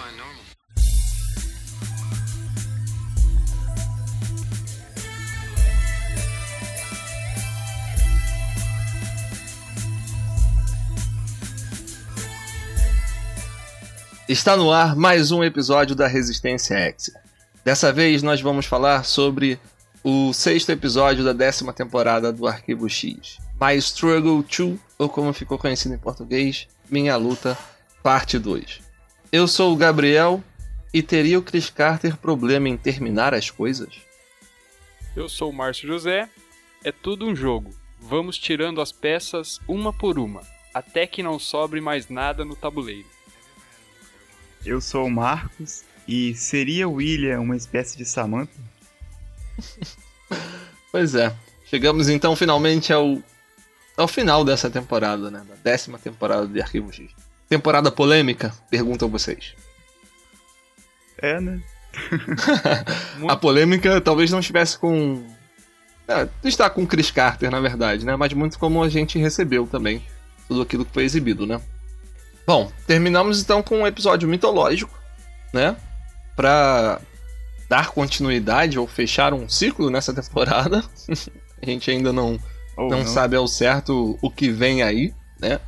find normal. Está no ar mais um episódio da Resistência Hexia. Dessa vez nós vamos falar sobre o 6º episódio da 10ª temporada do Arquivo X. My Struggle 2, ou como ficou conhecido em português, Minha Luta Parte 2. Eu sou o Gabriel, e teria o Chris Carter problema em terminar as coisas? Eu sou o Márcio José, é tudo um jogo. Vamos tirando as peças uma por uma, até que não sobre mais nada no tabuleiro. Eu sou o Marcos, e seria o William uma espécie de Samantha? Pois é, chegamos então finalmente ao final dessa temporada, né? Da 10ª temporada de Arquivo X. Temporada polêmica? Perguntam vocês. É, né? A polêmica talvez não estivesse com... está com Chris Carter, na verdade, né? Mas muito como a gente recebeu também tudo aquilo que foi exibido, né? Bom, terminamos então com um episódio mitológico, né? Pra dar continuidade ou fechar um ciclo nessa temporada. A gente ainda não sabe ao certo o que vem aí, né?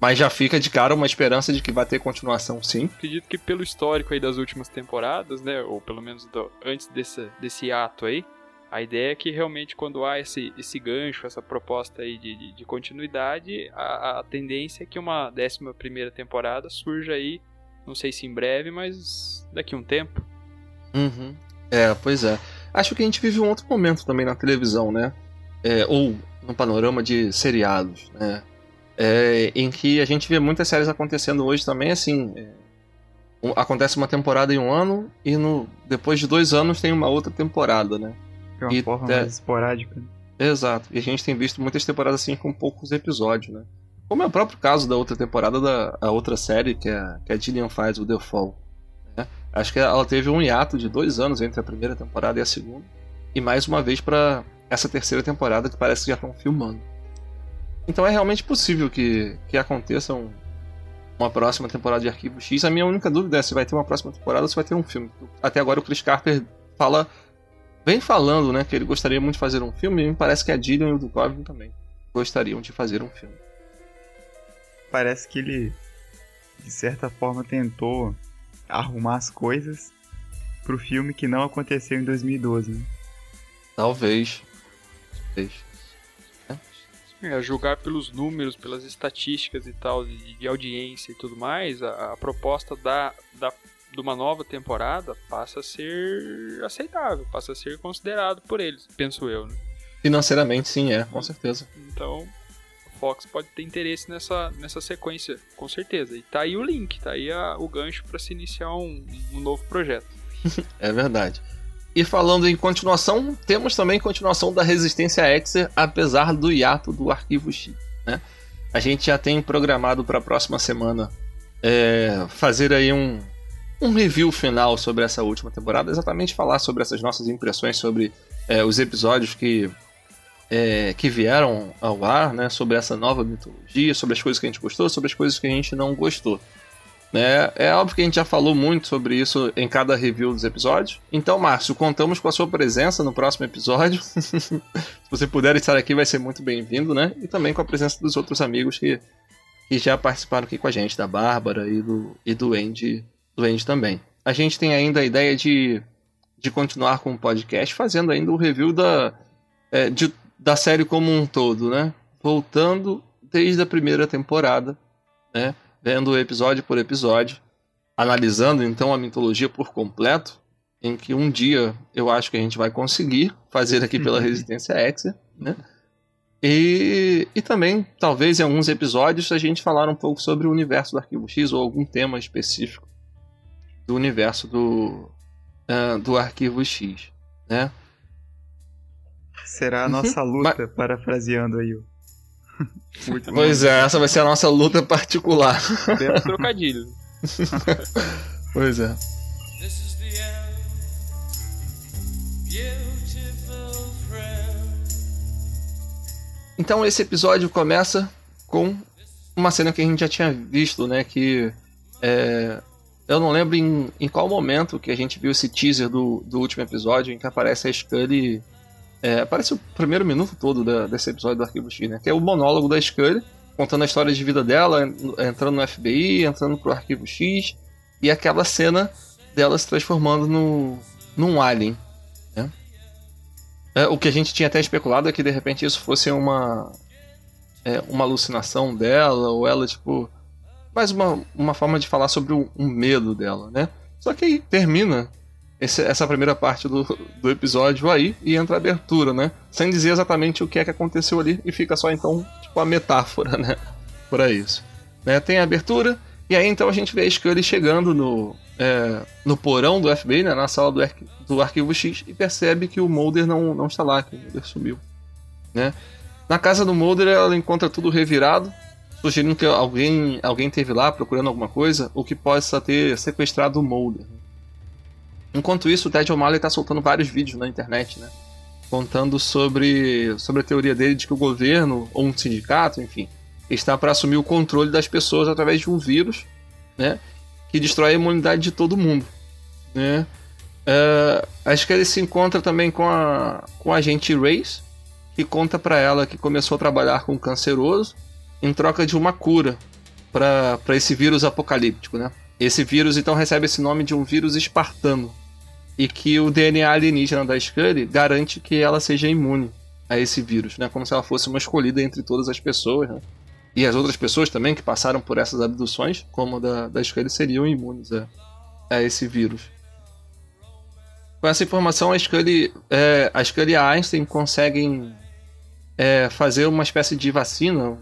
Mas já fica de cara uma esperança de que vai ter continuação, sim. Acredito que pelo histórico aí das últimas temporadas, né? Ou pelo menos antes desse ato aí, a ideia é que realmente quando há esse gancho, essa proposta aí de continuidade, a tendência é que uma 11ª temporada surja aí, não sei se em breve, mas daqui a um tempo. Uhum. É, pois é. Acho que a gente vive um outro momento também na televisão, né? Ou no panorama de seriados, né? Em que a gente vê muitas séries acontecendo hoje também, assim, acontece uma temporada em um ano e depois de 2 anos tem uma outra temporada, né? É uma forma mais esporádica. Exato, e a gente tem visto muitas temporadas assim com poucos episódios, né? Como é o próprio caso da outra temporada, da outra série que a Gillian faz, o The Fall, né? Acho que ela teve um hiato de 2 anos entre a primeira temporada e a segunda, e mais uma vez para essa terceira temporada que parece que já estão filmando. Então é realmente possível que aconteça uma próxima temporada de Arquivo X. A minha única dúvida é se vai ter uma próxima temporada ou se vai ter um filme. Até agora o Chris Carter vem falando, né, que ele gostaria muito de fazer um filme. E me parece que a Dylan e o Duchovny também gostariam de fazer um filme. Parece que ele, de certa forma, tentou arrumar as coisas pro filme que não aconteceu em 2012. Né? Talvez. A julgar pelos números, pelas estatísticas e tal, de audiência e tudo mais, a proposta de uma nova temporada passa a ser aceitável, passa a ser considerado por eles, penso eu, né? Financeiramente, sim, com certeza. Então, a Fox pode ter interesse nessa sequência, com certeza. E tá aí o link, tá aí o gancho para se iniciar um novo projeto. É verdade. E falando em continuação, temos também continuação da Resistência Hexia, apesar do hiato do Arquivo X, né? A gente já tem programado para a próxima semana fazer aí um review final sobre essa última temporada, exatamente falar sobre essas nossas impressões sobre os episódios que vieram ao ar, né? Sobre essa nova mitologia, sobre as coisas que a gente gostou, sobre as coisas que a gente não gostou. É óbvio que a gente já falou muito sobre isso em cada review dos episódios. Então, Márcio, contamos com a sua presença no próximo episódio. Se você puder estar aqui, vai ser muito bem-vindo, né? E também com a presença dos outros amigos que já participaram aqui com a gente, da Bárbara e do Andy também. A gente tem ainda a ideia de continuar com o podcast, fazendo ainda o review da série como um todo, né? Voltando desde a primeira temporada, né? Vendo episódio por episódio, analisando então a mitologia por completo, em que um dia eu acho que a gente vai conseguir fazer aqui pela Resistência Hexia, né? E também, talvez em alguns episódios, a gente falar um pouco sobre o universo do Arquivo X ou algum tema específico do universo do Arquivo X, né? Será a nossa luta, parafraseando aí o... Muito pois bom. Essa vai ser a nossa luta particular. Dentro do trocadilho. Pois é. This is the end, beautiful friend. Então esse episódio começa com uma cena que a gente já tinha visto, né? Que Eu não lembro em qual momento que a gente viu esse teaser do último episódio em que aparece a Scully. Aparece o primeiro minuto todo desse episódio do Arquivo X, né? Que é o monólogo da Scully, contando a história de vida dela, entrando no FBI, entrando pro Arquivo X, e aquela cena dela se transformando num alien, né? O que a gente tinha até especulado é que de repente isso fosse uma alucinação dela, ou ela, tipo, mais uma forma de falar sobre um medo dela, né? Só que aí termina essa primeira parte do episódio aí e entra a abertura, né? Sem dizer exatamente o que é que aconteceu ali, e fica só então tipo a metáfora, né? Para isso, né? Tem a abertura e aí então a gente vê a Scully chegando no porão do FBI, né? Na sala do Arquivo X, e percebe que o Mulder não está lá, que o Mulder sumiu, né? Na casa do Mulder ela encontra tudo revirado, sugerindo que alguém esteve lá procurando alguma coisa, ou que possa ter sequestrado o Mulder. Enquanto isso, o Ted O'Malley está soltando vários vídeos na internet, né? Contando sobre a teoria dele de que o governo, ou um sindicato, enfim, está para assumir o controle das pessoas através de um vírus, né? Que destrói a imunidade de todo mundo, né? Acho que ele se encontra também com a agente Reyes, que conta para ela que começou a trabalhar com o Canceroso em troca de uma cura para esse vírus apocalíptico, né? Esse vírus então recebe esse nome de um vírus espartano, e que o DNA alienígena da Scully garante que ela seja imune a esse vírus, né? Como se ela fosse uma escolhida entre todas as pessoas, né? E as outras pessoas também que passaram por essas abduções, como a da Scully, seriam imunes a esse vírus. Com essa informação, a Scully e a Einstein conseguem fazer uma espécie de vacina.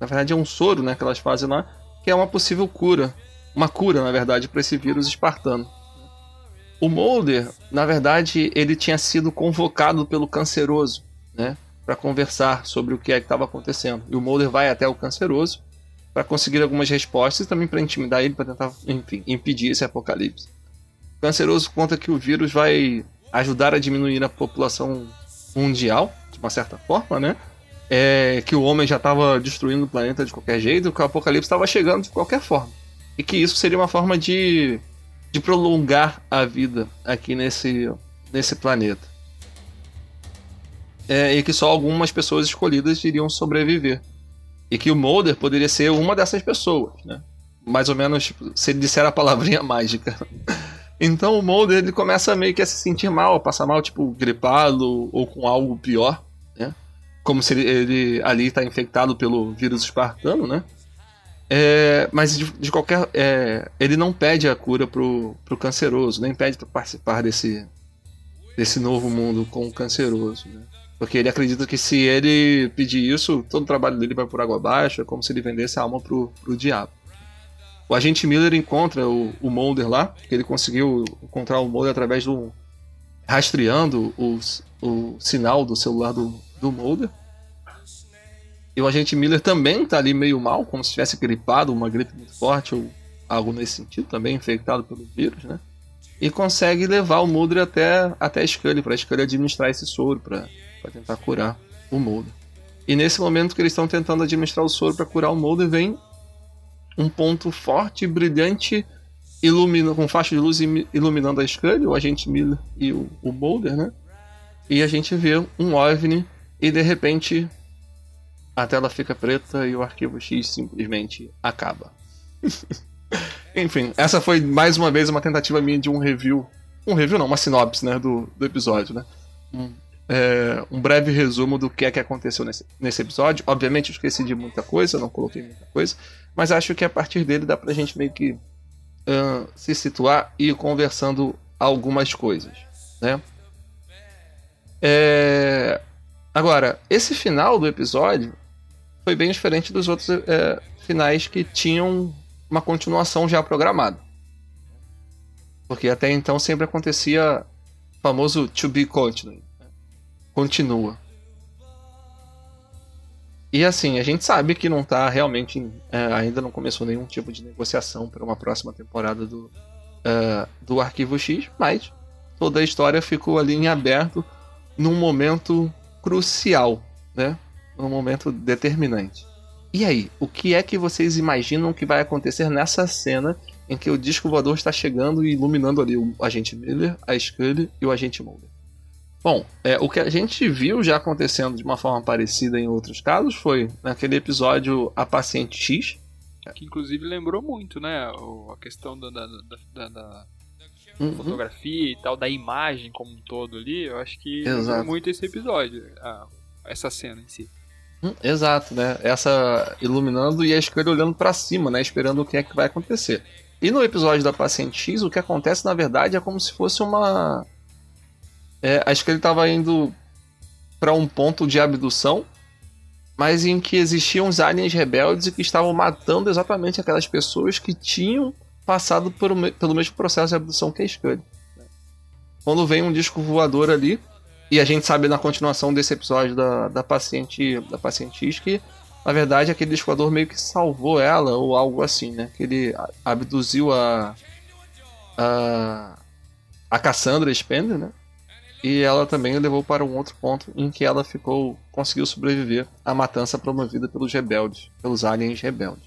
Na verdade é um soro, né, que elas fazem lá, que é uma possível cura. Uma cura, na verdade, para esse vírus espartano. O Mulder, na verdade, ele tinha sido convocado pelo Canceroso, né, para conversar sobre o que é que estava acontecendo. E o Mulder vai até o Canceroso para conseguir algumas respostas e também para intimidar ele, para tentar, enfim, impedir esse apocalipse. O Canceroso conta que o vírus vai ajudar a diminuir a população mundial, de uma certa forma, né? Que o homem já estava destruindo o planeta de qualquer jeito, que o apocalipse estava chegando de qualquer forma, e que isso seria uma forma de prolongar a vida aqui nesse planeta, e que só algumas pessoas escolhidas iriam sobreviver, e que o Mulder poderia ser uma dessas pessoas, né? Mais ou menos, se ele disser a palavrinha mágica. Então o Mulder, ele começa meio que a se sentir mal, a passar mal, tipo gripado ou com algo pior, né? Como se ele ali está infectado pelo vírus espartano, né? Mas de qualquer... ele não pede a cura pro Canceroso, nem pede para participar desse novo mundo com o Canceroso, né? Porque ele acredita que se ele pedir isso, todo o trabalho dele vai por água abaixo, é como se ele vendesse a alma pro diabo. O agente Miller encontra o Mulder lá, que ele conseguiu encontrar o Mulder através do... rastreando o sinal do celular do Mulder. E o agente Miller também tá ali meio mal, como se tivesse gripado, uma gripe muito forte ou algo nesse sentido, também infectado pelo vírus, né? E consegue levar o Mulder até a Scully, pra Scully administrar esse soro pra tentar curar o Mulder. E nesse momento que eles estão tentando administrar o soro pra curar o Mulder, vem um ponto forte, brilhante, com faixa de luz iluminando a Scully, o agente Miller e o Mulder, né? E a gente vê um OVNI e de repente... a tela fica preta e o Arquivo X simplesmente acaba. Enfim, essa foi mais uma vez uma tentativa minha de um review. Um review não, uma sinopse, né, do episódio, né? Um breve resumo do que é que aconteceu nesse episódio. Obviamente eu esqueci de muita coisa, não coloquei muita coisa. Mas acho que a partir dele dá pra gente meio que se situar e ir conversando algumas coisas, né? Agora, esse final do episódio foi bem diferente dos outros finais que tinham uma continuação já programada. Porque até então sempre acontecia o famoso to be continued. Continua. E assim, a gente sabe que não está realmente... ainda não começou nenhum tipo de negociação para uma próxima temporada do Arquivo X, mas toda a história ficou ali em aberto num momento... crucial, né? Um momento determinante. E aí, o que é que vocês imaginam que vai acontecer nessa cena em que o disco voador está chegando e iluminando ali o agente Miller, a Scully e o agente Mulder. Bom, o que a gente viu já acontecendo de uma forma parecida em outros casos foi naquele episódio A Paciente X, que inclusive lembrou muito, né, a questão da fotografia e tal, da imagem como um todo ali. Eu acho que lembrou muito esse episódio, essa cena em si. Exato, né? Essa iluminando e a escolha olhando pra cima, né? Esperando o que é que vai acontecer. E no episódio da Paciente X, o que acontece, na verdade, é como se fosse uma... acho que ele estava indo pra um ponto de abdução, mas em que existiam os aliens rebeldes e que estavam matando exatamente aquelas pessoas que tinham passado pelo mesmo processo de abdução que a Scully. Quando vem um disco voador ali, e a gente sabe na continuação desse episódio da paciente X que, na verdade, aquele disco voador meio que salvou ela ou algo assim, né? Que ele abduziu a Cassandra Spender, né? E ela também o levou para um outro ponto em que ela conseguiu sobreviver à matança promovida pelos rebeldes, pelos aliens rebeldes.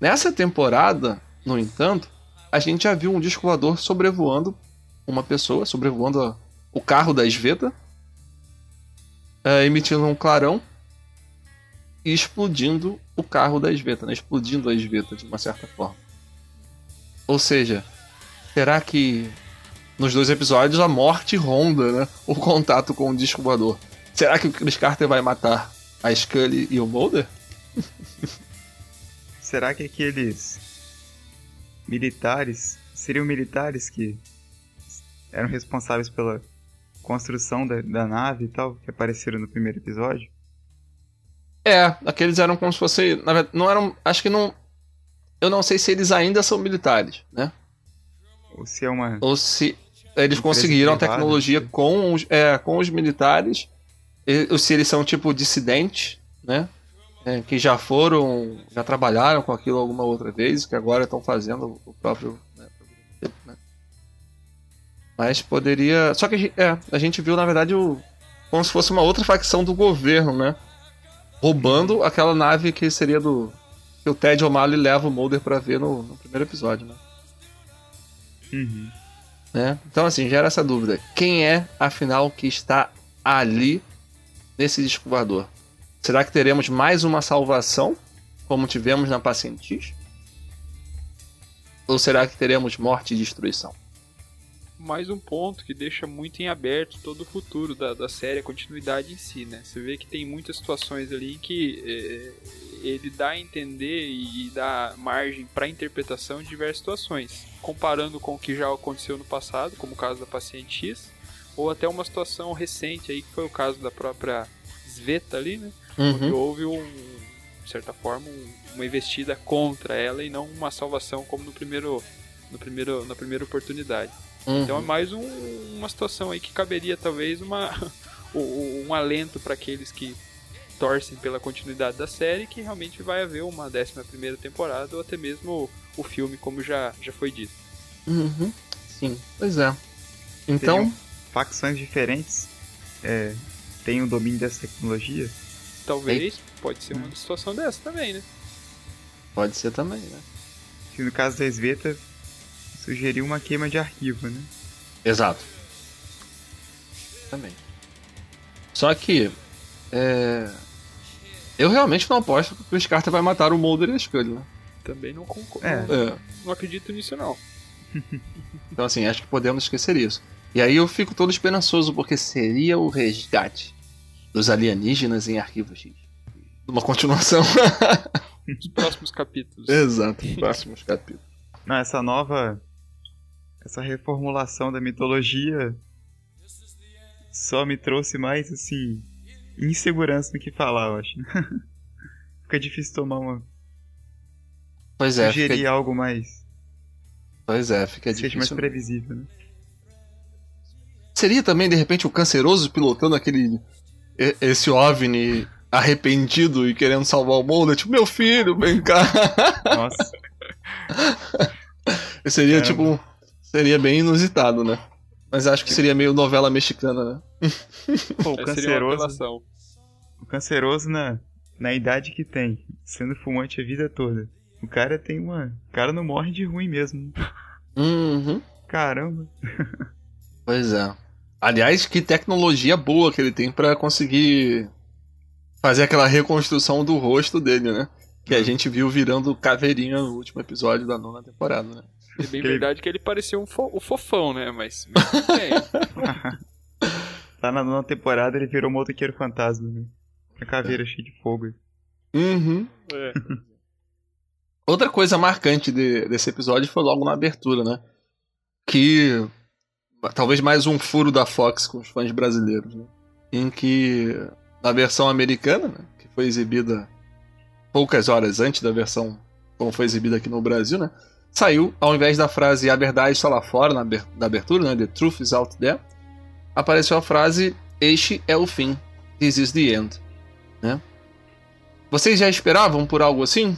Nessa temporada, no entanto, a gente já viu um disco voador sobrevoando uma pessoa, o carro da Esveta, emitindo um clarão e explodindo o carro da Esveta, né? Explodindo a Esveta de uma certa forma. Ou seja, será que nos dois episódios a morte ronda, né, o contato com o disco voador? Será que o Chris Carter vai matar a Scully e o Mulder? Será que aqueles militares seriam militares que eram responsáveis pela construção da nave e tal, que apareceram no primeiro episódio? Aqueles eram como se fosse... Na verdade, não eram... Acho que não... Eu não sei se eles ainda são militares, né? Ou se é uma... Ou se eles conseguiram a tecnologia com os militares, ou se eles são tipo dissidentes, né? Que já foram... Já trabalharam com aquilo alguma outra vez, que agora estão fazendo o próprio... Né? Mas poderia... Só que a gente viu, na verdade, como se fosse uma outra facção do governo, né? Roubando aquela nave que seria do... Que o Ted O'Malley leva o Mulder pra ver no primeiro episódio, né? Uhum. Né? Então, assim, gera essa dúvida. Quem é, afinal, que está ali nesse disco voador? Será que teremos mais uma salvação, como tivemos na Paciente X? Ou será que teremos morte e destruição? Mais um ponto que deixa muito em aberto todo o futuro da série, a continuidade em si, né? Você vê que tem muitas situações ali que ele dá a entender e dá margem para interpretação de diversas situações, comparando com o que já aconteceu no passado, como o caso da Paciente X, ou até uma situação recente aí, que foi o caso da própria Sveta ali, né? Onde houve de certa forma, uma investida contra ela e não uma salvação como na primeira oportunidade. Então é mais uma situação aí que caberia talvez um alento para aqueles que torcem pela continuidade da série, que realmente vai haver uma 11ª temporada ou até mesmo o filme, como já foi dito. Sim, pois é. Então, teriam facções diferentes têm o domínio dessa tecnologia? Talvez, pode ser uma situação dessa também, né? Pode ser também, né? Que no caso da Esveta sugeriu uma queima de arquivo, né? Exato. Também. Só que... eu realmente não aposto que o Chris Carter vai matar o Mulder e a Scully, né? Também não concordo. Não acredito nisso, não. Então, assim, acho que podemos esquecer isso. E aí eu fico todo esperançoso, porque seria o resgate dos alienígenas em Arquivo X. Uma continuação. Dos próximos capítulos. Exato, os próximos capítulos. Não, essa reformulação da mitologia só me trouxe mais, assim, insegurança no que falar, eu acho. Fica difícil tomar uma... Pois é. Sugerir algo mais... Pois é, fica difícil. Seja mais previsível, né? Seria também, de repente, o Canceroso pilotando esse OVNI arrependido e querendo salvar o mundo. Tipo, meu filho, vem cá. Nossa. Seria seria bem inusitado, né? Mas acho que seria meio novela mexicana, né? Pô, o Canceroso na idade que tem, sendo fumante a vida toda, O cara tem uma... O cara não morre de ruim mesmo. Uhum. Caramba. Pois é. Aliás, que tecnologia boa que ele tem pra conseguir fazer aquela reconstrução do rosto dele, né? Que a gente viu virando caveirinha no último episódio da 9ª temporada, né? É bem verdade que ele parecia um fofão, né? Mas é. Tá na 9ª temporada, ele virou um motoqueiro fantasma, né? A caveira cheia de fogo. Uhum. É. Outra coisa marcante desse episódio foi logo na abertura, né? Que talvez mais um furo da Fox com os fãs brasileiros, né? Em que na versão americana, né? Que foi exibida poucas horas antes da versão como foi exibida aqui no Brasil, né? Saiu, ao invés da frase "a verdade está lá fora" da abertura, né? "The truth is out there", apareceu a frase "este é o fim", "this is the end", né? Vocês já esperavam por algo assim?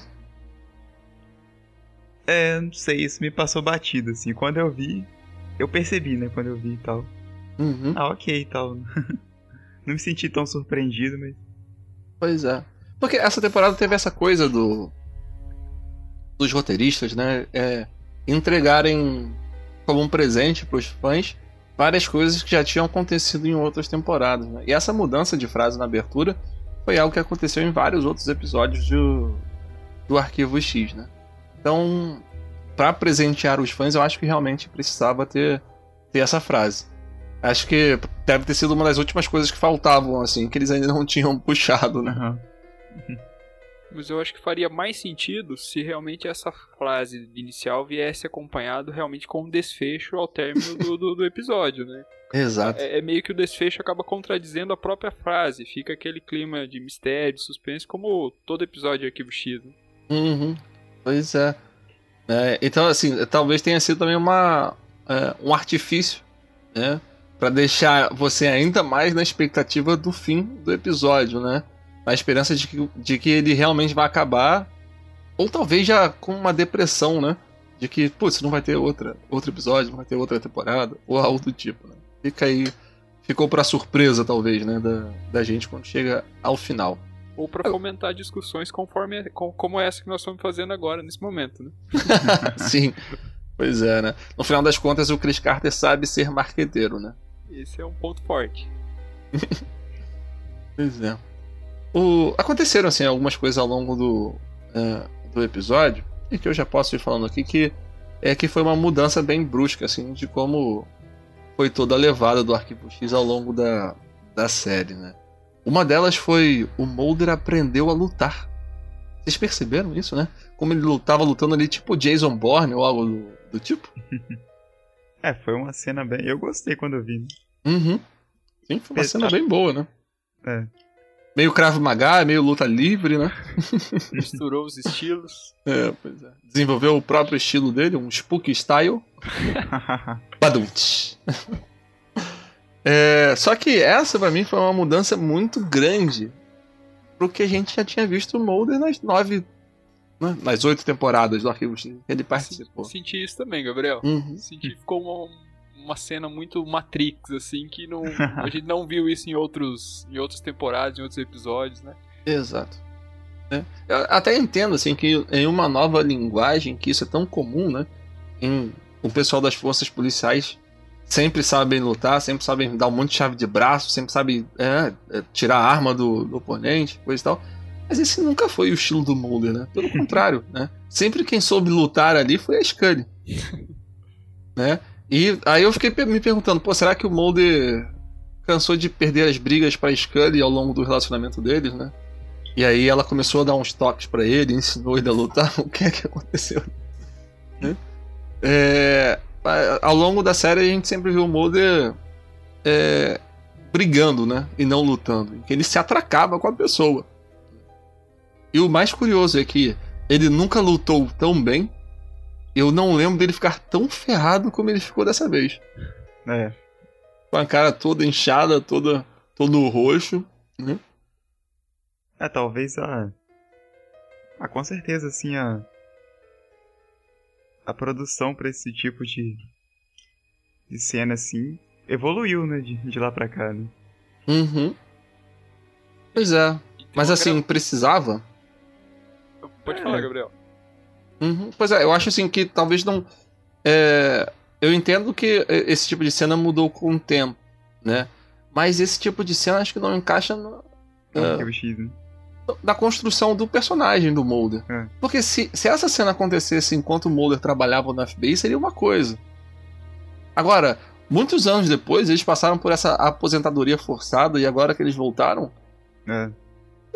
É, não sei, isso me passou batido, assim. Quando eu vi, eu percebi, né? Quando eu vi e tal. Uhum. Ah, ok e tal. Não me senti tão surpreendido, mas... Pois é. Porque essa temporada teve essa coisa dos roteiristas, né? Entregarem como um presente pros fãs várias coisas que já tinham acontecido em outras temporadas, né? E essa mudança de frase na abertura foi algo que aconteceu em vários outros episódios do Arquivo X, né? Então, para presentear os fãs, eu acho que realmente precisava ter essa frase. Acho que deve ter sido uma das últimas coisas que faltavam, assim, que eles ainda não tinham puxado, né? Mas eu acho que faria mais sentido se realmente essa frase inicial viesse acompanhado realmente com um desfecho ao término do episódio, né? Exato. É meio que o desfecho acaba contradizendo a própria frase, fica aquele clima de mistério, de suspense, como todo episódio de Arquivo X, né? Uhum. Pois é. Então, assim, talvez tenha sido também um artifício, né? Pra deixar você ainda mais na expectativa do fim do episódio, né? Na esperança de que ele realmente vai acabar, ou talvez já com uma depressão, né? De que, putz, não vai ter outro episódio, não vai ter outra temporada, ou algo do tipo, né? Ficou pra surpresa, talvez, né? Da gente quando chega ao final. Ou para fomentar discussões como essa que nós estamos fazendo agora, nesse momento, né? Sim, pois é, né? No final das contas, o Chris Carter sabe ser marqueteiro, né? Esse é um ponto forte. Pois é. Aconteceram, assim, algumas coisas ao longo do episódio, e que eu já posso ir falando aqui, que foi uma mudança bem brusca, assim, de como foi toda a levada do Arquivo X ao longo da série, né? Uma delas foi: o Mulder aprendeu a lutar. Vocês perceberam isso, né? Como ele lutando ali tipo Jason Bourne ou algo do tipo. Foi uma cena bem... Eu gostei quando eu vi. Uhum. Sim, foi uma cena bem boa, né? É. Meio Krav Maga, meio luta livre, né? Misturou os estilos. Pois é. Desenvolveu o próprio estilo dele, um Spook Style. Badunt. Só que essa pra mim foi uma mudança muito grande pro que a gente já tinha visto o Mulder nas 8 temporadas do Arquivo X que ele participou. Senti isso também, Gabriel. Uhum. Senti que ficou uma cena muito Matrix, assim, que a gente não viu isso em outras temporadas, em outros episódios, né? Exato. Eu até entendo, assim, que em uma nova linguagem, que isso é tão comum, né? O pessoal das forças policiais sempre sabem lutar, sempre sabem dar um monte de chave de braço, sempre sabem tirar a arma do oponente, coisa e tal. Mas esse nunca foi o estilo do Mulder, né? Pelo contrário, né? Sempre quem soube lutar ali foi a Scully. Né? E aí eu fiquei me perguntando, será que o Mulder cansou de perder as brigas pra Scully ao longo do relacionamento deles, né? E aí ela começou a dar uns toques pra ele, ensinou ele a lutar. O que é que aconteceu? Né? Ao longo da série a gente sempre viu o Mulder brigando, né? E não lutando. Ele se atracava com a pessoa. E o mais curioso é que ele nunca lutou tão bem. Eu não lembro dele ficar tão ferrado como ele ficou dessa vez. Com a cara toda inchada, todo roxo, né? Talvez a... com certeza, assim, a produção pra esse tipo de cena, assim, evoluiu, né? De lá pra cá, né? Uhum. Pois é. Mas, assim, precisava... Pode falar, Gabriel. Uhum. Pois é, eu acho assim que talvez não... Eu entendo que esse tipo de cena mudou com o tempo, né? Mas esse tipo de cena acho que não encaixa na construção do personagem do Mulder. É. Porque se essa cena acontecesse enquanto o Mulder trabalhava no FBI, seria uma coisa. Agora, muitos anos depois, eles passaram por essa aposentadoria forçada e agora que eles voltaram... É.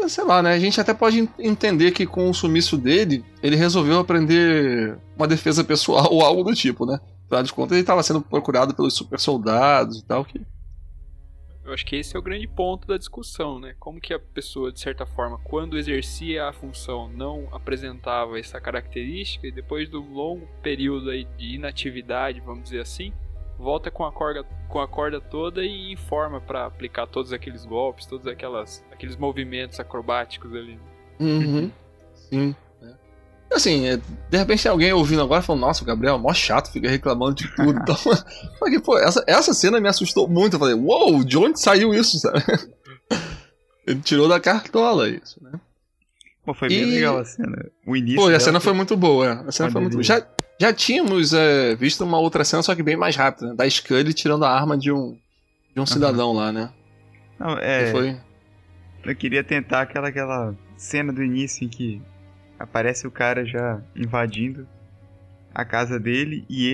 Sei lá, né? A gente até pode entender que com o sumiço dele, ele resolveu aprender uma defesa pessoal ou algo do tipo, né? Afinal de contas, ele estava sendo procurado pelos super soldados e tal. Eu acho que esse é o grande ponto da discussão, né? Como que a pessoa, de certa forma, quando exercia a função, não apresentava essa característica e depois do longo período aí de inatividade, vamos dizer assim, volta com a corda toda e informa pra aplicar todos aqueles golpes, todos aqueles movimentos acrobáticos ali. Uhum. Sim. É. Assim, de repente alguém ouvindo agora falou, nossa, o Gabriel é mó chato, fica reclamando de tudo. Então, porque, pô, essa cena me assustou muito. Eu falei, uou, de onde saiu isso, sabe? Ele tirou da cartola isso, né? Pô, foi bem legal a cena. O início. Pô, a cena foi muito boa, é. A cena foi muito boa. Já tínhamos visto uma outra cena, só que bem mais rápida, né? Da Scully tirando a arma de um cidadão lá, né? Não, eu queria tentar aquela cena do início em que aparece o cara já invadindo a casa dele e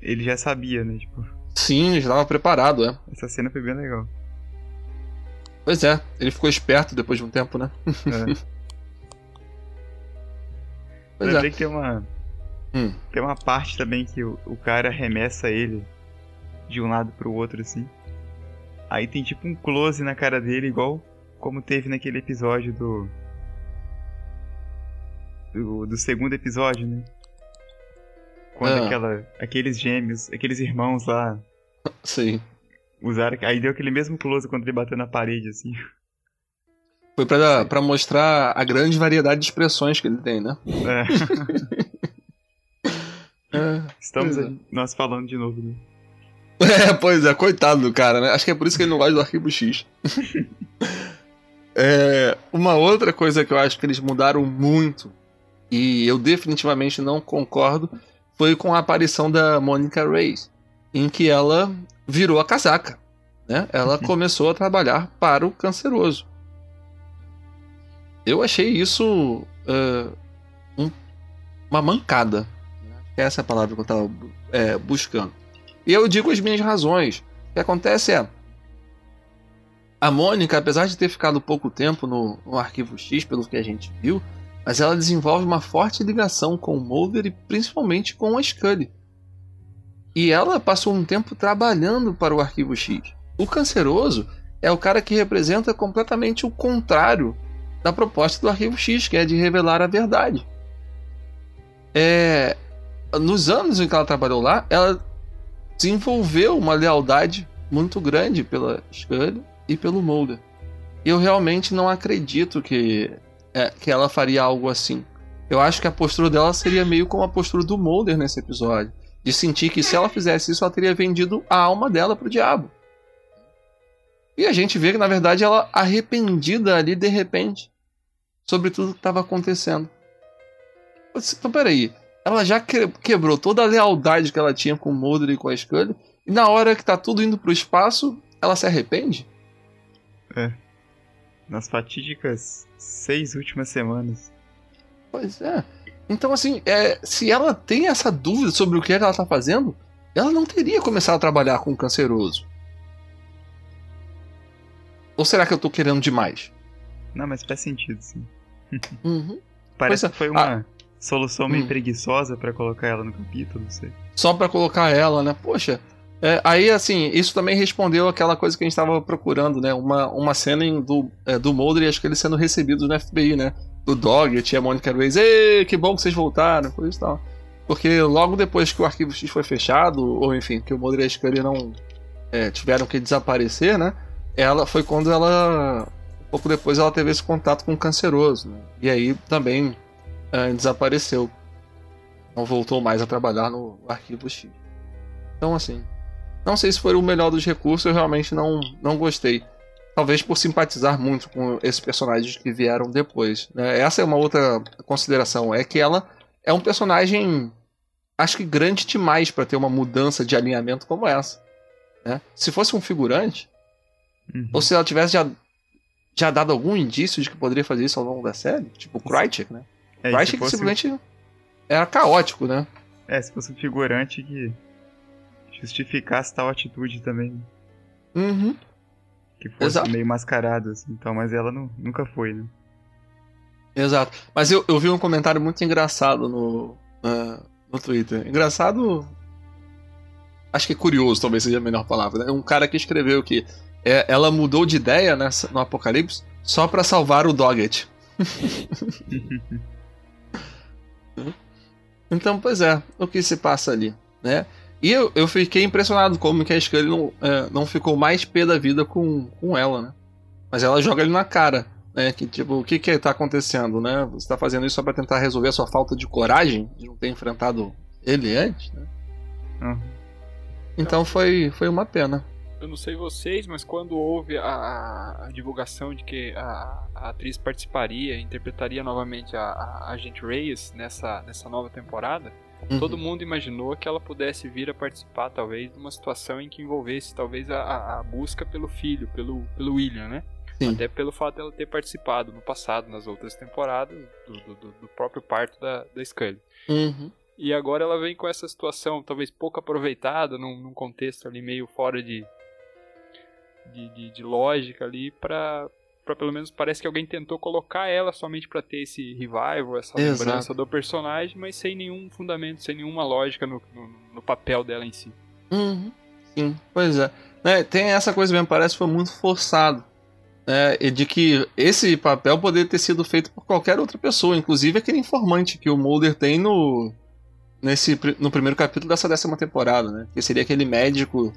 ele já sabia, né? Tipo... Sim, já estava preparado, é. Essa cena foi bem legal. Pois é, ele ficou esperto depois de um tempo, né? É. Pois é. Que tem uma... Tem uma parte também que o cara arremessa ele de um lado pro outro, assim. Aí tem tipo um close na cara dele, igual como teve naquele episódio do segundo episódio, né? Quando aqueles gêmeos, aqueles irmãos lá... Sim. Usaram... Aí deu aquele mesmo close quando ele bateu na parede, assim. Foi pra mostrar a grande variedade de expressões que ele tem, né? É... Estamos aí, nós falando de novo, né? É, pois é, coitado do cara, né? Acho que é por isso que ele não gosta do Arquivo X. Uma outra coisa que eu acho que eles mudaram muito, e eu definitivamente não concordo, foi com a aparição da Monica Reyes, em que ela virou a casaca, né? Ela começou a trabalhar para o Canceroso. Eu achei isso uma mancada. Essa é a palavra que eu tava buscando. E eu digo as minhas razões. O que acontece é... A Mônica, apesar de ter ficado pouco tempo no Arquivo X, pelo que a gente viu, mas ela desenvolve uma forte ligação com o Mulder e principalmente com a Scully. E ela passou um tempo trabalhando para o Arquivo X. O Canceroso é o cara que representa completamente o contrário da proposta do Arquivo X, que é de revelar a verdade. Nos anos em que ela trabalhou lá, ela desenvolveu uma lealdade muito grande pela Scully e pelo Mulder. Eu realmente não acredito que ela faria algo assim. Eu acho que a postura dela seria meio como a postura do Mulder nesse episódio. De sentir que se ela fizesse isso, ela teria vendido a alma dela pro diabo. E a gente vê que, na verdade, ela arrependida ali, de repente, sobre tudo que estava acontecendo. Então, peraí. Ela já quebrou toda a lealdade que ela tinha com o Mulder e com a Scully. E na hora que tá tudo indo pro espaço, ela se arrepende? É. Nas fatídicas 6 últimas semanas. Pois é. Então, assim, se ela tem essa dúvida sobre o que ela tá fazendo, ela não teria começado a trabalhar com o Canceroso. Ou será que eu tô querendo demais? Não, mas faz sentido, sim. Uhum. Parece que foi uma... solução meio preguiçosa pra colocar ela no capítulo, não sei. Só pra colocar ela, né? Poxa, aí assim, isso também respondeu aquela coisa que a gente tava procurando, né? Uma cena do Mulder e acho que ele sendo recebido no FBI, né? Do Doggett e a Monica Reyes, ei, que bom que vocês voltaram, coisa e tal. Porque logo depois que o Arquivo X foi fechado, ou enfim, que o Mulder e a Scully não tiveram que desaparecer, né? Ela foi quando ela, pouco depois, ela teve esse contato com o Canceroso, né? E aí também... desapareceu. Não voltou mais a trabalhar no Arquivo X. Então, assim, não sei se foi o melhor dos recursos, eu realmente não gostei. Talvez por simpatizar muito com esses personagens que vieram depois, né? Essa é uma outra consideração, é que ela é um personagem, acho que grande demais pra ter uma mudança de alinhamento como essa, né? Se fosse um figurante, ou se ela tivesse já dado algum indício de que poderia fazer isso ao longo da série, tipo o Krychek, né? É, Krychek fosse... simplesmente era caótico, né? É, se fosse um figurante que justificasse tal atitude também. Uhum. Que fosse meio mascarado, assim, então, mas ela nunca foi, né? Exato. Mas eu vi um comentário muito engraçado no Twitter. Engraçado... Acho que curioso, talvez seja a melhor palavra, né? Um cara que escreveu que ela mudou de ideia no Apocalipse só pra salvar o Doggett. Então, pois é, o que se passa ali, né? E eu fiquei impressionado como que a Scully não ficou mais pé da vida com ela, né? Mas ela joga ele na cara, né? Que tipo, o que tá acontecendo, né? Você tá fazendo isso só pra tentar resolver a sua falta de coragem de não ter enfrentado ele antes, né? Então foi uma pena. Eu não sei vocês, mas quando houve a divulgação de que a atriz participaria, interpretaria novamente a Agente Reyes nessa nova temporada, todo mundo imaginou que ela pudesse vir a participar, talvez, de uma situação em que envolvesse, talvez, a busca pelo filho, pelo William, né? Sim. Até pelo fato dela ter participado no passado, nas outras temporadas, do próprio parto da Scully. E agora ela vem com essa situação, talvez, pouco aproveitada, num contexto ali meio fora de lógica ali, pra pelo menos parece que alguém tentou colocar ela somente pra ter esse revival, essa lembrança do personagem, mas sem nenhum fundamento, sem nenhuma lógica no papel dela em si. Sim, pois é, né, tem essa coisa mesmo, parece que foi muito forçado, né, de que esse papel poderia ter sido feito por qualquer outra pessoa, inclusive aquele informante que o Mulder tem no primeiro capítulo dessa 10ª temporada, né, que seria aquele médico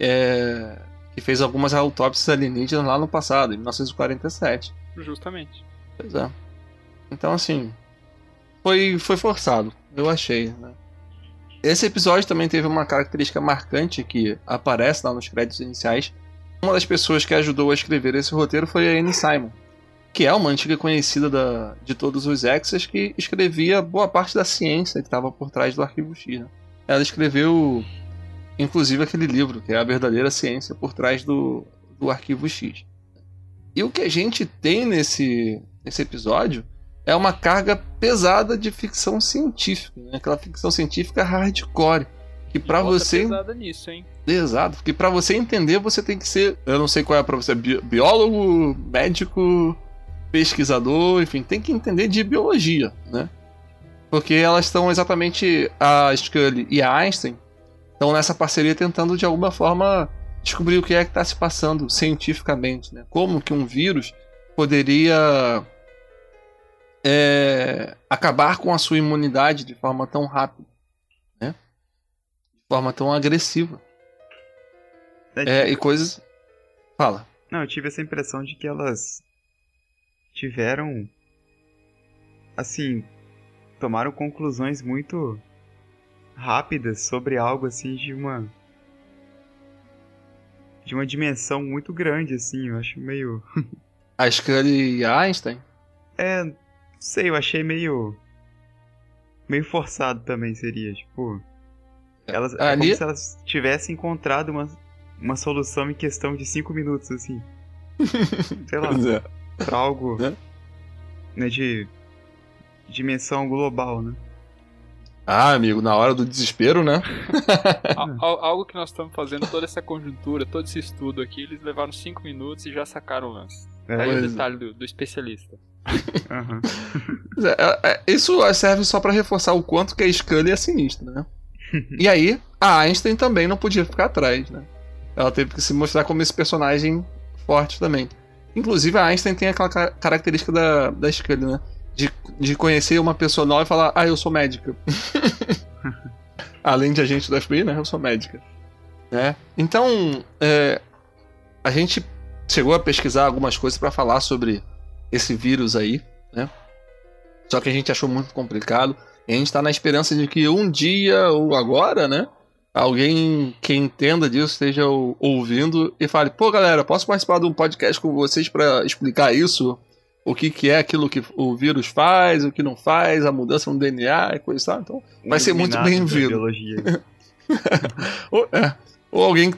que fez algumas autópsias alienígenas lá no passado, em 1947. Justamente. Pois é. Então, assim, foi forçado, eu achei, né? Esse episódio também teve uma característica marcante que aparece lá nos créditos iniciais. Uma das pessoas que ajudou a escrever esse roteiro foi a Anne Simon, que é uma antiga conhecida de todos os X's, que escrevia boa parte da ciência que estava por trás do Arquivo X, né? Ela escreveu... inclusive aquele livro, que é A Verdadeira Ciência por Trás do Arquivo X. E o que a gente tem nesse episódio é uma carga pesada de ficção científica, né? Aquela ficção científica hardcore, que pra você... pesada nisso, hein? Exato, que pra você entender você tem que ser, eu não sei qual é pra você, biólogo, médico, pesquisador, enfim, tem que entender de biologia, né? Porque elas estão exatamente, a Scully e a Einstein, então, nessa parceria, tentando, de alguma forma, descobrir o que é que está se passando cientificamente, né? Como que um vírus poderia acabar com a sua imunidade de forma tão rápida, né? De forma tão agressiva. E coisas... Fala. Não, eu tive essa impressão de que elas tiveram... assim, tomaram conclusões muito... rápidas sobre algo assim de uma dimensão muito grande, assim, eu acho meio... A Scully e a Einstein? Não sei, eu achei meio forçado também, seria, tipo... Elas, como se elas tivessem encontrado uma solução em questão de 5 minutos, assim. Sei lá, pra algo né, de dimensão global, né? Ah, amigo, na hora do desespero, né? Algo que nós estamos fazendo, toda essa conjuntura, todo esse estudo aqui, eles levaram 5 minutos e já sacaram o lance. Aí o detalhe do especialista. Isso serve só pra reforçar o quanto que a Scully é sinistra, né? E aí, a Einstein também não podia ficar atrás, né? Ela teve que se mostrar como esse personagem forte também. Inclusive, a Einstein tem aquela característica da Scully, né? De conhecer uma pessoa nova e falar, eu sou médica. Além de agente da FBI, né? Eu sou médica. Né? Então, a gente chegou a pesquisar algumas coisas para falar sobre esse vírus aí, né? Só que a gente achou muito complicado. E a gente tá na esperança de que um dia ou agora, né? Alguém que entenda disso esteja ouvindo e fale, pô, galera, posso participar de um podcast com vocês para explicar isso? o que, que é aquilo que o vírus faz, o que não faz, a mudança no DNA e coisa, sabe? Então, vai ser muito bem-vindo. Ou alguém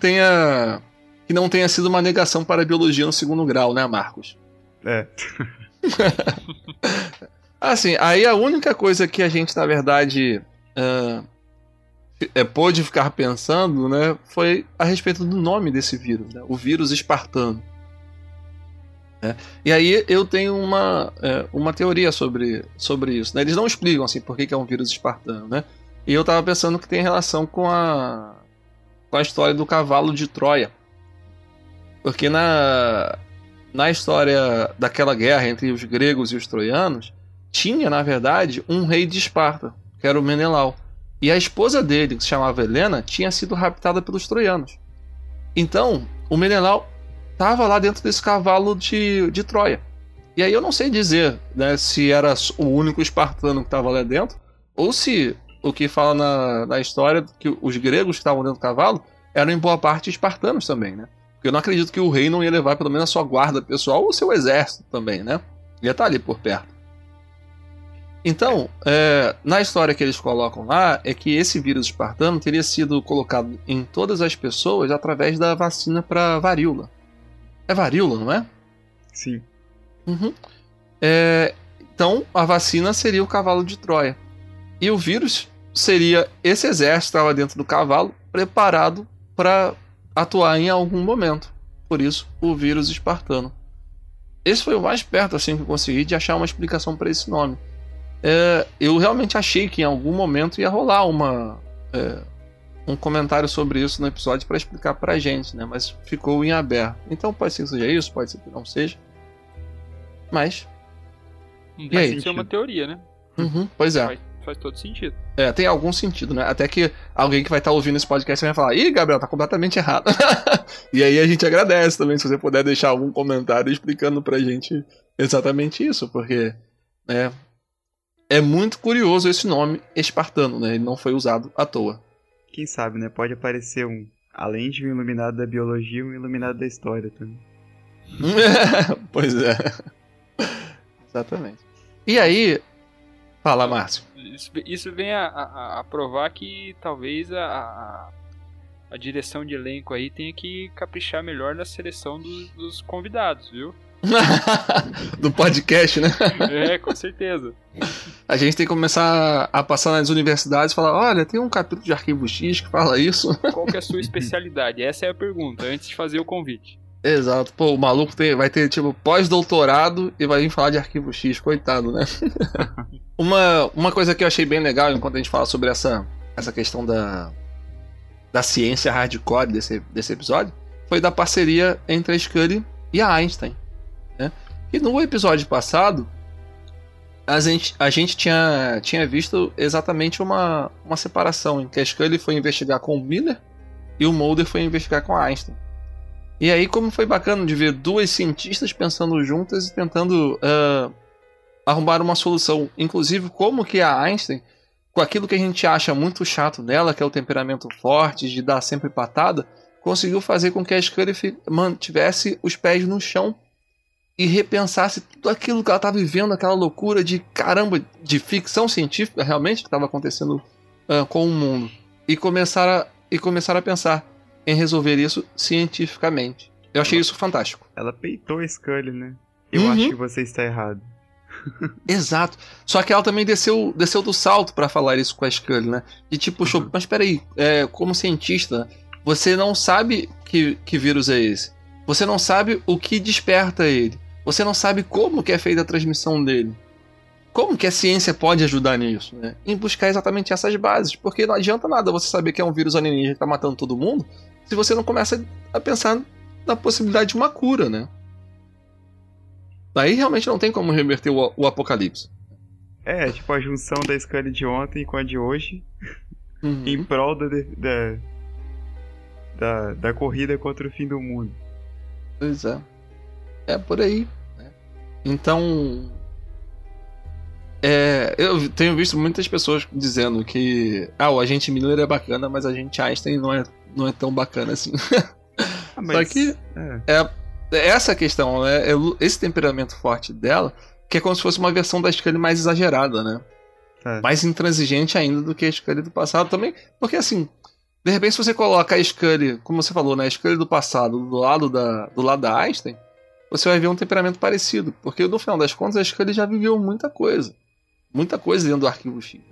que não tenha sido uma negação para a biologia no segundo grau, né, Marcos? É. Assim, aí a única coisa que a gente, na verdade, pôde ficar pensando, né, foi a respeito do nome desse vírus, né, o vírus espartano. É. E aí eu tenho uma teoria sobre isso, né? Eles não explicam assim por que é um vírus espartano, né? E eu tava pensando que tem relação com a história do cavalo de Troia, porque na história daquela guerra entre os gregos e os troianos tinha, na verdade, um rei de Esparta, que era o Menelau, e a esposa dele, que se chamava Helena, tinha sido raptada pelos troianos. Então o Menelau estava lá dentro desse cavalo de Troia. E aí eu não sei dizer, né, se era o único espartano que estava lá dentro, ou se o que fala na história, que os gregos que estavam dentro do cavalo eram em boa parte espartanos também, né? Porque eu não acredito que o rei não ia levar pelo menos a sua guarda pessoal ou o seu exército também, né? Ia estar ali por perto. Então, na história que eles colocam lá, é que esse vírus espartano teria sido colocado em todas as pessoas através da vacina para varíola. É varíola, não é? Sim. Uhum. Então, a vacina seria o cavalo de Troia. E o vírus seria esse exército que estava dentro do cavalo, preparado para atuar em algum momento. Por isso, o vírus espartano. Esse foi o mais perto assim, que eu consegui de achar uma explicação para esse nome. Eu realmente achei que em algum momento ia rolar um comentário sobre isso no episódio para explicar pra gente, né? Mas ficou em aberto. Então pode ser que seja isso, pode ser que não seja. Mas... isso é uma teoria, né? Uhum, pois é. Faz todo sentido. Tem algum sentido, né? Até que alguém que vai estar ouvindo esse podcast vai falar: "Ih, Gabriel, tá completamente errado." E aí a gente agradece também, se você puder deixar algum comentário explicando pra gente exatamente isso, porque... é muito curioso esse nome espartano, né? Ele não foi usado à toa. Quem sabe, né? Pode aparecer além de um iluminado da biologia, um iluminado da história também. Pois é. Exatamente. E aí... Fala, Márcio. Isso vem a provar que talvez a direção de elenco aí tenha que caprichar melhor na seleção dos convidados, viu? Do podcast, né? Com certeza. A gente tem que começar a passar nas universidades e falar: "Olha, tem um capítulo de Arquivo X que fala isso." Qual que é a sua especialidade? Essa é a pergunta, antes de fazer o convite. Exato. Pô, o maluco vai ter tipo pós-doutorado e vai vir falar de Arquivo X, coitado, né? Uma coisa que eu achei bem legal enquanto a gente fala sobre essa questão da ciência hardcore desse episódio, foi da parceria entre a Scully e a Einstein, né? E no episódio passado a gente tinha visto exatamente uma separação em que a Scully foi investigar com o Miller e o Mulder foi investigar com a Einstein. E aí, como foi bacana de ver duas cientistas pensando juntas e tentando arrumar uma solução, inclusive como que a Einstein, com aquilo que a gente acha muito chato dela, que é o temperamento forte, de dar sempre patada, conseguiu fazer com que a Scully mantivesse os pés no chão e repensasse tudo aquilo que ela estava vivendo, aquela loucura de caramba, de ficção científica realmente que estava acontecendo com o mundo. E começaram a pensar em resolver isso cientificamente. Eu achei isso fantástico. Ela peitou a Scully, né? Eu acho que você está errado. Exato. Só que ela também desceu do salto para falar isso com a Scully, né? E tipo, mas peraí, como cientista, você não sabe que vírus é esse. Você não sabe o que desperta ele. Você não sabe como que é feita a transmissão dele. Como que a ciência pode ajudar nisso, né? Em buscar exatamente essas bases. Porque não adianta nada você saber que é um vírus alienígena que está matando todo mundo se você não começa a pensar na possibilidade de uma cura, né? Daí realmente não tem como reverter o apocalipse. Tipo a junção da Scully de ontem com a de hoje. Em prol da corrida contra o fim do mundo. Pois é. É por aí, né? Então... eu tenho visto muitas pessoas dizendo que... o agente Miller é bacana, mas a gente Einstein não é tão bacana assim. Só que... É. Essa questão, né? Esse temperamento forte dela, que é como se fosse uma versão da Scully mais exagerada, né? É. Mais intransigente ainda do que a Scully do passado também. Porque assim, de repente se você coloca a Scully, como você falou, né? A Scully do passado do lado da Einstein, você vai ver um temperamento parecido. Porque no final das contas a Scully já viveu muita coisa. Muita coisa dentro do Arquivo X. Né?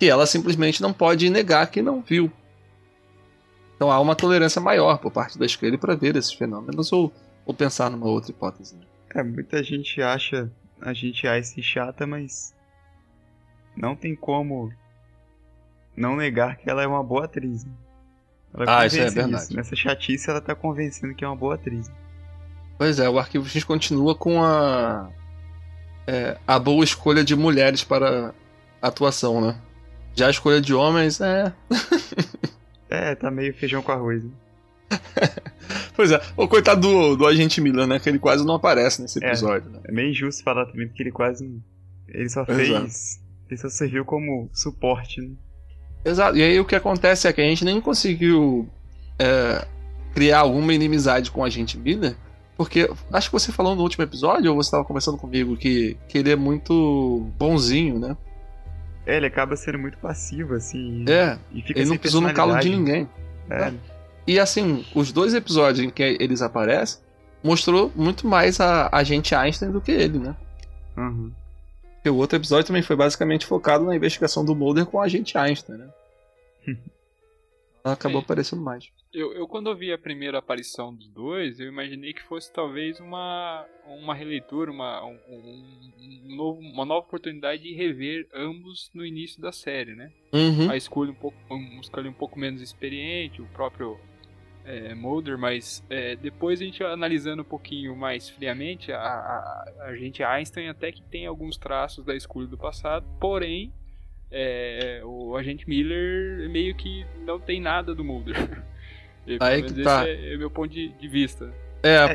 Que ela simplesmente não pode negar que não viu. Então há uma tolerância maior por parte da Scully para ver esses fenômenos ou pensar numa outra hipótese. Né? É, muita gente acha a gente Einstein chata, mas não tem como não negar que ela é uma boa atriz. Né? Ela isso é verdade. Disso. Nessa chatice ela tá convencendo que é uma boa atriz. Né? Pois é, o Arquivo X continua com a boa escolha de mulheres para atuação, né? Já a escolha de homens é... tá meio feijão com arroz. Né? Pois é, o coitado do agente Miller, né? Que ele quase não aparece nesse episódio. Né? É meio injusto falar também, porque ele quase... Ele só serviu como suporte, né? Exato, e aí o que acontece é que a gente nem conseguiu criar alguma inimizade com o agente Miller, porque acho que você falou no último episódio, ou você estava conversando comigo, que ele é muito bonzinho, né? É, ele acaba sendo muito passivo, assim. É, e fica ele não pisou no calo de ninguém. É. Né? E assim, os dois episódios em que eles aparecem, mostrou muito mais a gente Einstein do que ele, né? Uhum. Porque o outro episódio também foi basicamente focado na investigação do Mulder com a gente Einstein, né? Ela acabou aparecendo mais. Eu quando eu vi a primeira aparição dos dois, eu imaginei que fosse talvez uma releitura, uma nova oportunidade de rever ambos no início da série, né? Uhum. A escolha um pouco menos experiente, o próprio Mulder, mas depois a gente analisando um pouquinho mais friamente, a gente Einstein até que tem alguns traços da escolha do passado, porém o agente Miller meio que não tem nada do Mulder. Aí que tá. Esse é meu ponto de vista.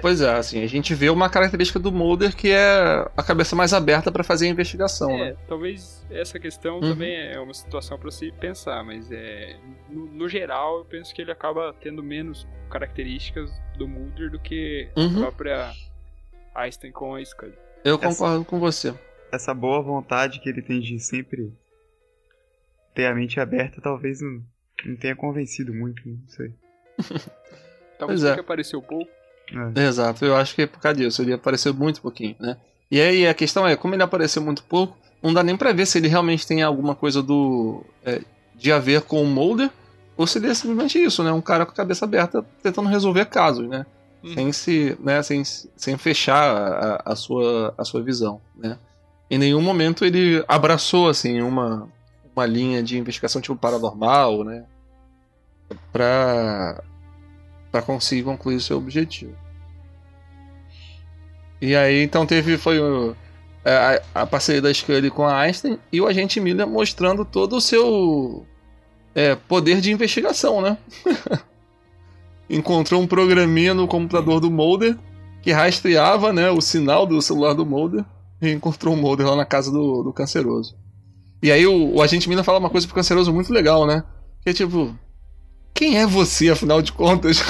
Pois é, assim, a gente vê uma característica do Mulder que é a cabeça mais aberta pra fazer a investigação, né? Talvez essa questão também é uma situação pra se pensar, mas no geral eu penso que ele acaba tendo menos características do Mulder do que a própria Einstein com a Scully. Eu concordo com você. Essa boa vontade que ele tem de sempre ter a mente aberta talvez não tenha convencido muito, não sei. Talvez porque apareceu pouco. Exato, eu acho que é por causa disso. Ele apareceu muito pouquinho, né? E aí a questão é, como ele apareceu muito pouco, não dá nem pra ver se ele realmente tem alguma coisa de a ver com o Mulder, ou se ele é simplesmente isso, né? Um cara com a cabeça aberta tentando resolver casos, né? Sem fechar a sua visão, né? Em nenhum momento ele abraçou assim uma linha de investigação tipo paranormal, né? Pra conseguir concluir o seu objetivo. E aí então foi a parceria da Scully com a Einstein e o agente Miller mostrando todo o seu poder de investigação, né? Encontrou um programinha no computador do Mulder que rastreava, né, o sinal do celular do Mulder e encontrou o Mulder lá na casa do Canceroso. E aí o agente Miller fala uma coisa pro Canceroso muito legal, né? Que é tipo... Quem é você, afinal de contas?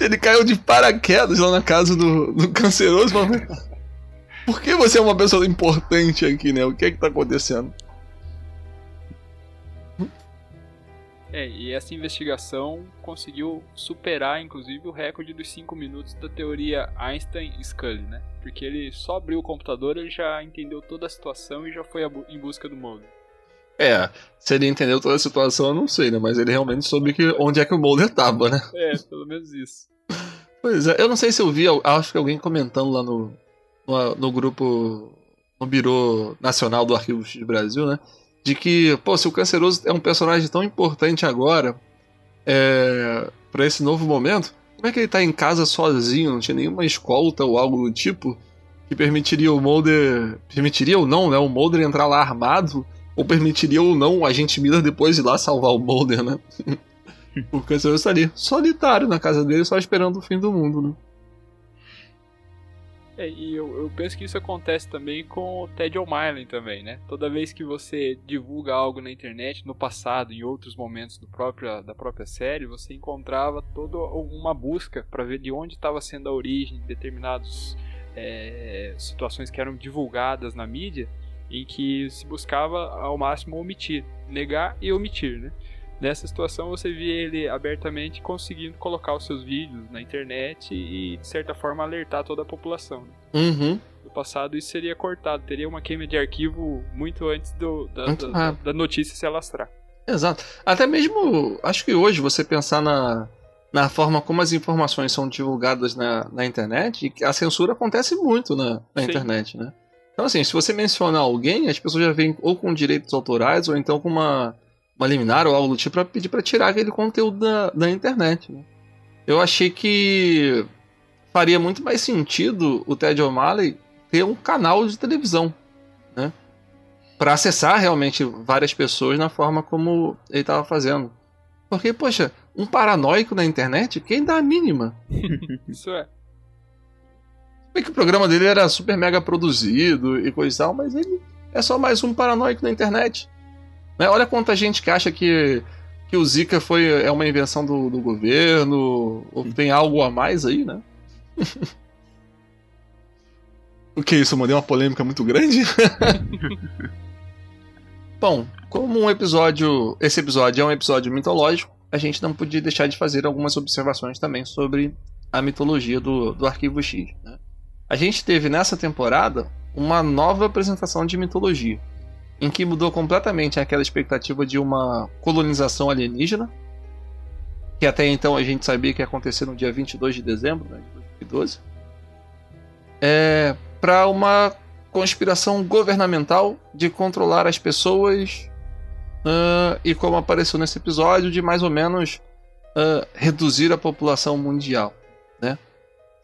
Ele caiu de paraquedas lá na casa do Canceroso. Mas... Por que você é uma pessoa importante aqui, né? O que é que tá acontecendo? E essa investigação conseguiu superar, inclusive, o recorde dos 5 minutos da teoria Einstein-Scully, né? Porque ele só abriu o computador, ele já entendeu toda a situação e já foi em busca do Mulder. Se ele entendeu toda a situação, eu não sei, né? Mas ele realmente soube onde é que o Mulder tava, né? Pelo menos isso. Pois é, eu não sei se eu vi, acho que alguém comentando lá no grupo, no Birô Nacional do Arquivo X Brasil, né? De que, se o Canceroso é um personagem tão importante agora, pra esse novo momento, como é que ele tá em casa sozinho? Não tinha nenhuma escolta ou algo do tipo que permitiria o Mulder... Permitiria ou não, né? O Mulder entrar lá armado... Ou permitiria ou não o agente Miller depois ir lá salvar o Mulder, né? O Canceroso está ali, solitário na casa dele, só esperando o fim do mundo, né? É, e eu penso que isso acontece também com o Ted O'Malley também, né? Toda vez que você divulga algo na internet, no passado, em outros momentos da própria série, você encontrava toda uma busca para ver de onde estava sendo a origem de determinadas situações que eram divulgadas na mídia, em que se buscava ao máximo omitir, negar e omitir, né? Nessa situação você via ele abertamente conseguindo colocar os seus vídeos na internet e, de certa forma, alertar toda a população. Uhum. No passado isso seria cortado, teria uma queima de arquivo muito antes da notícia se alastrar. Exato. Até mesmo, acho que hoje você pensar na forma como as informações são divulgadas na internet, a censura acontece muito na internet, né? Então assim, se você mencionar alguém, as pessoas já vêm ou com direitos autorais ou então com uma liminar ou algo do tipo, pra pedir pra tirar aquele conteúdo da internet, né? Eu achei que faria muito mais sentido o Ted O'Malley ter um canal de televisão, né? Pra acessar realmente várias pessoas na forma como ele tava fazendo. Porque, poxa, um paranoico na internet, quem dá a mínima? Isso é. Bem que o programa dele era super mega produzido e coisa e tal, mas ele é só mais um paranoico na internet. Olha quanta gente que acha que o Zika é uma invenção do governo, ou tem algo a mais aí, né? O que isso? Mandei uma polêmica muito grande? Bom, como esse episódio é um episódio mitológico, a gente não podia deixar de fazer algumas observações também sobre a mitologia do Arquivo X, né? A gente teve nessa temporada uma nova apresentação de mitologia, em que mudou completamente aquela expectativa de uma colonização alienígena, que até então a gente sabia que ia acontecer no dia 22 de dezembro, né, de 2012, para uma conspiração governamental de controlar as pessoas, e como apareceu nesse episódio, de mais ou menos reduzir a população mundial, né?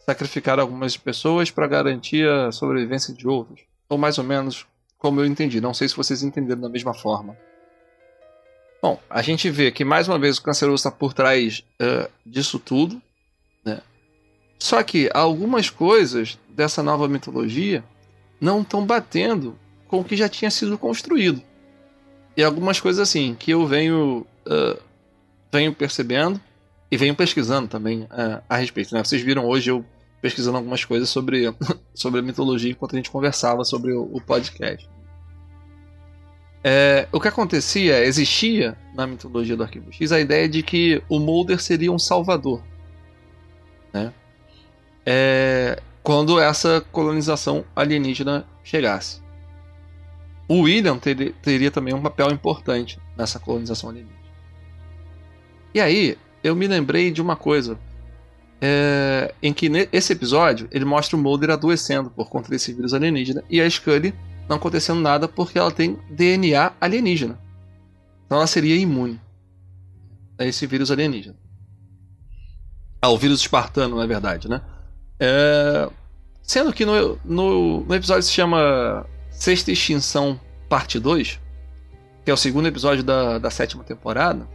Sacrificar algumas pessoas para garantir a sobrevivência de outros, ou mais ou menos como eu entendi, não sei se vocês entenderam da mesma forma. Bom, a gente vê que mais uma vez o Canceroso está por trás disso tudo, né? Só que algumas coisas dessa nova mitologia não estão batendo com o que já tinha sido construído. E algumas coisas assim, que eu venho percebendo e venho pesquisando também a respeito, né? Vocês viram hoje eu pesquisando algumas coisas sobre a mitologia enquanto a gente conversava sobre o podcast. O que acontecia, existia na mitologia do Arquivo X a ideia de que o Mulder seria um salvador, né? Quando essa colonização alienígena chegasse. O William teria também um papel importante nessa colonização alienígena. E aí, eu me lembrei de uma coisa. Em que nesse episódio ele mostra o Mulder adoecendo por conta desse vírus alienígena e a Scully não acontecendo nada porque ela tem DNA alienígena, então ela seria imune a esse vírus alienígena, o vírus espartano, na verdade, né? Sendo que no episódio se chama Sexta Extinção Parte 2, que é o segundo episódio da sétima temporada.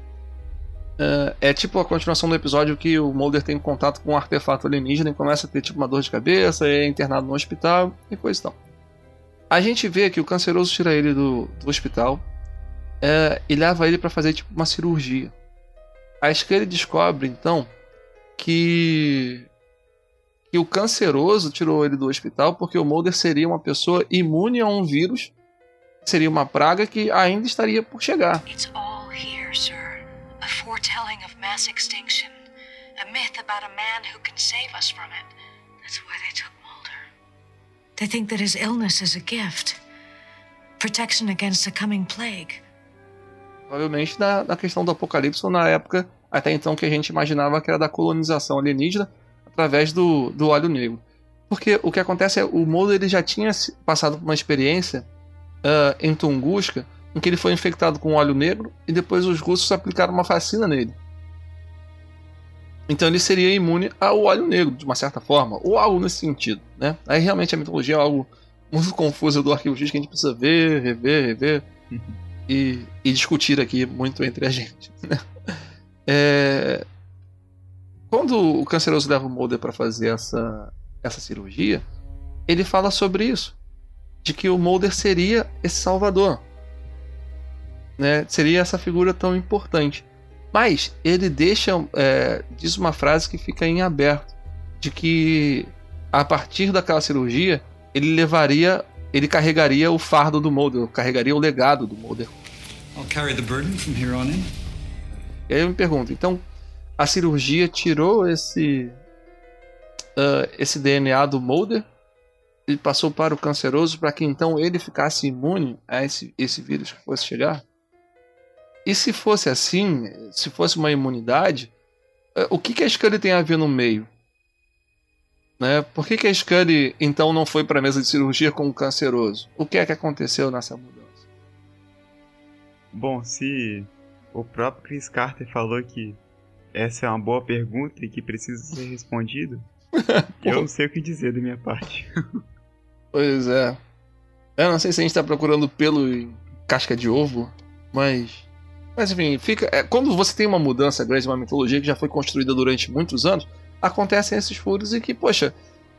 É tipo a continuação do episódio que o Mulder tem contato com um artefato alienígena e começa a ter tipo uma dor de cabeça, é internado no hospital e coisa e tal. A gente vê que o Canceroso tira ele do hospital e leva ele pra fazer tipo uma cirurgia. Acho que ele descobre então que o Canceroso tirou ele do hospital porque o Mulder seria uma pessoa imune a um vírus, seria uma praga que ainda estaria por chegar. It's all here, sir. A foretelling of mass extinction, a myth about a man who can save us from it. That's why they took Mulder. They think that his illness is a gift, protection against a coming plague. Provavelmente na questão do apocalipse, ou na época até então que a gente imaginava que era da colonização alienígena através do óleo negro. Porque o que acontece é o Mulder ele já tinha passado por uma experiência em Tunguska, em que ele foi infectado com óleo negro e depois os russos aplicaram uma vacina nele. Então ele seria imune ao óleo negro, de uma certa forma, ou algo nesse sentido, né? Aí realmente a mitologia é algo muito confuso do Arquivo X que a gente precisa ver, rever e discutir aqui muito entre a gente, né? Quando o Canceroso leva o Mulder para fazer essa cirurgia, ele fala sobre isso, de que o Mulder seria esse salvador, né? Seria essa figura tão importante. Mas ele deixa, diz uma frase que fica em aberto, de que a partir daquela cirurgia ele carregaria o fardo do Mulder, carregaria o legado do Mulder. I'll carry the burden from here on in. E aí eu me pergunto, então a cirurgia tirou esse DNA do Mulder e passou para o Canceroso, para que então ele ficasse imune a esse vírus que fosse chegar? E se fosse assim, se fosse uma imunidade, o que a Scully tem a ver no meio? Né? Por que a Scully então não foi para a mesa de cirurgia com o Canceroso? O que é que aconteceu nessa mudança? Bom, se o próprio Chris Carter falou que essa é uma boa pergunta e que precisa ser respondida, eu não sei o que dizer da minha parte. Pois é. Eu não sei se a gente tá procurando pelo em casca de ovo, mas enfim, quando você tem uma mudança grande, uma mitologia que já foi construída durante muitos anos, acontecem esses furos e que, poxa,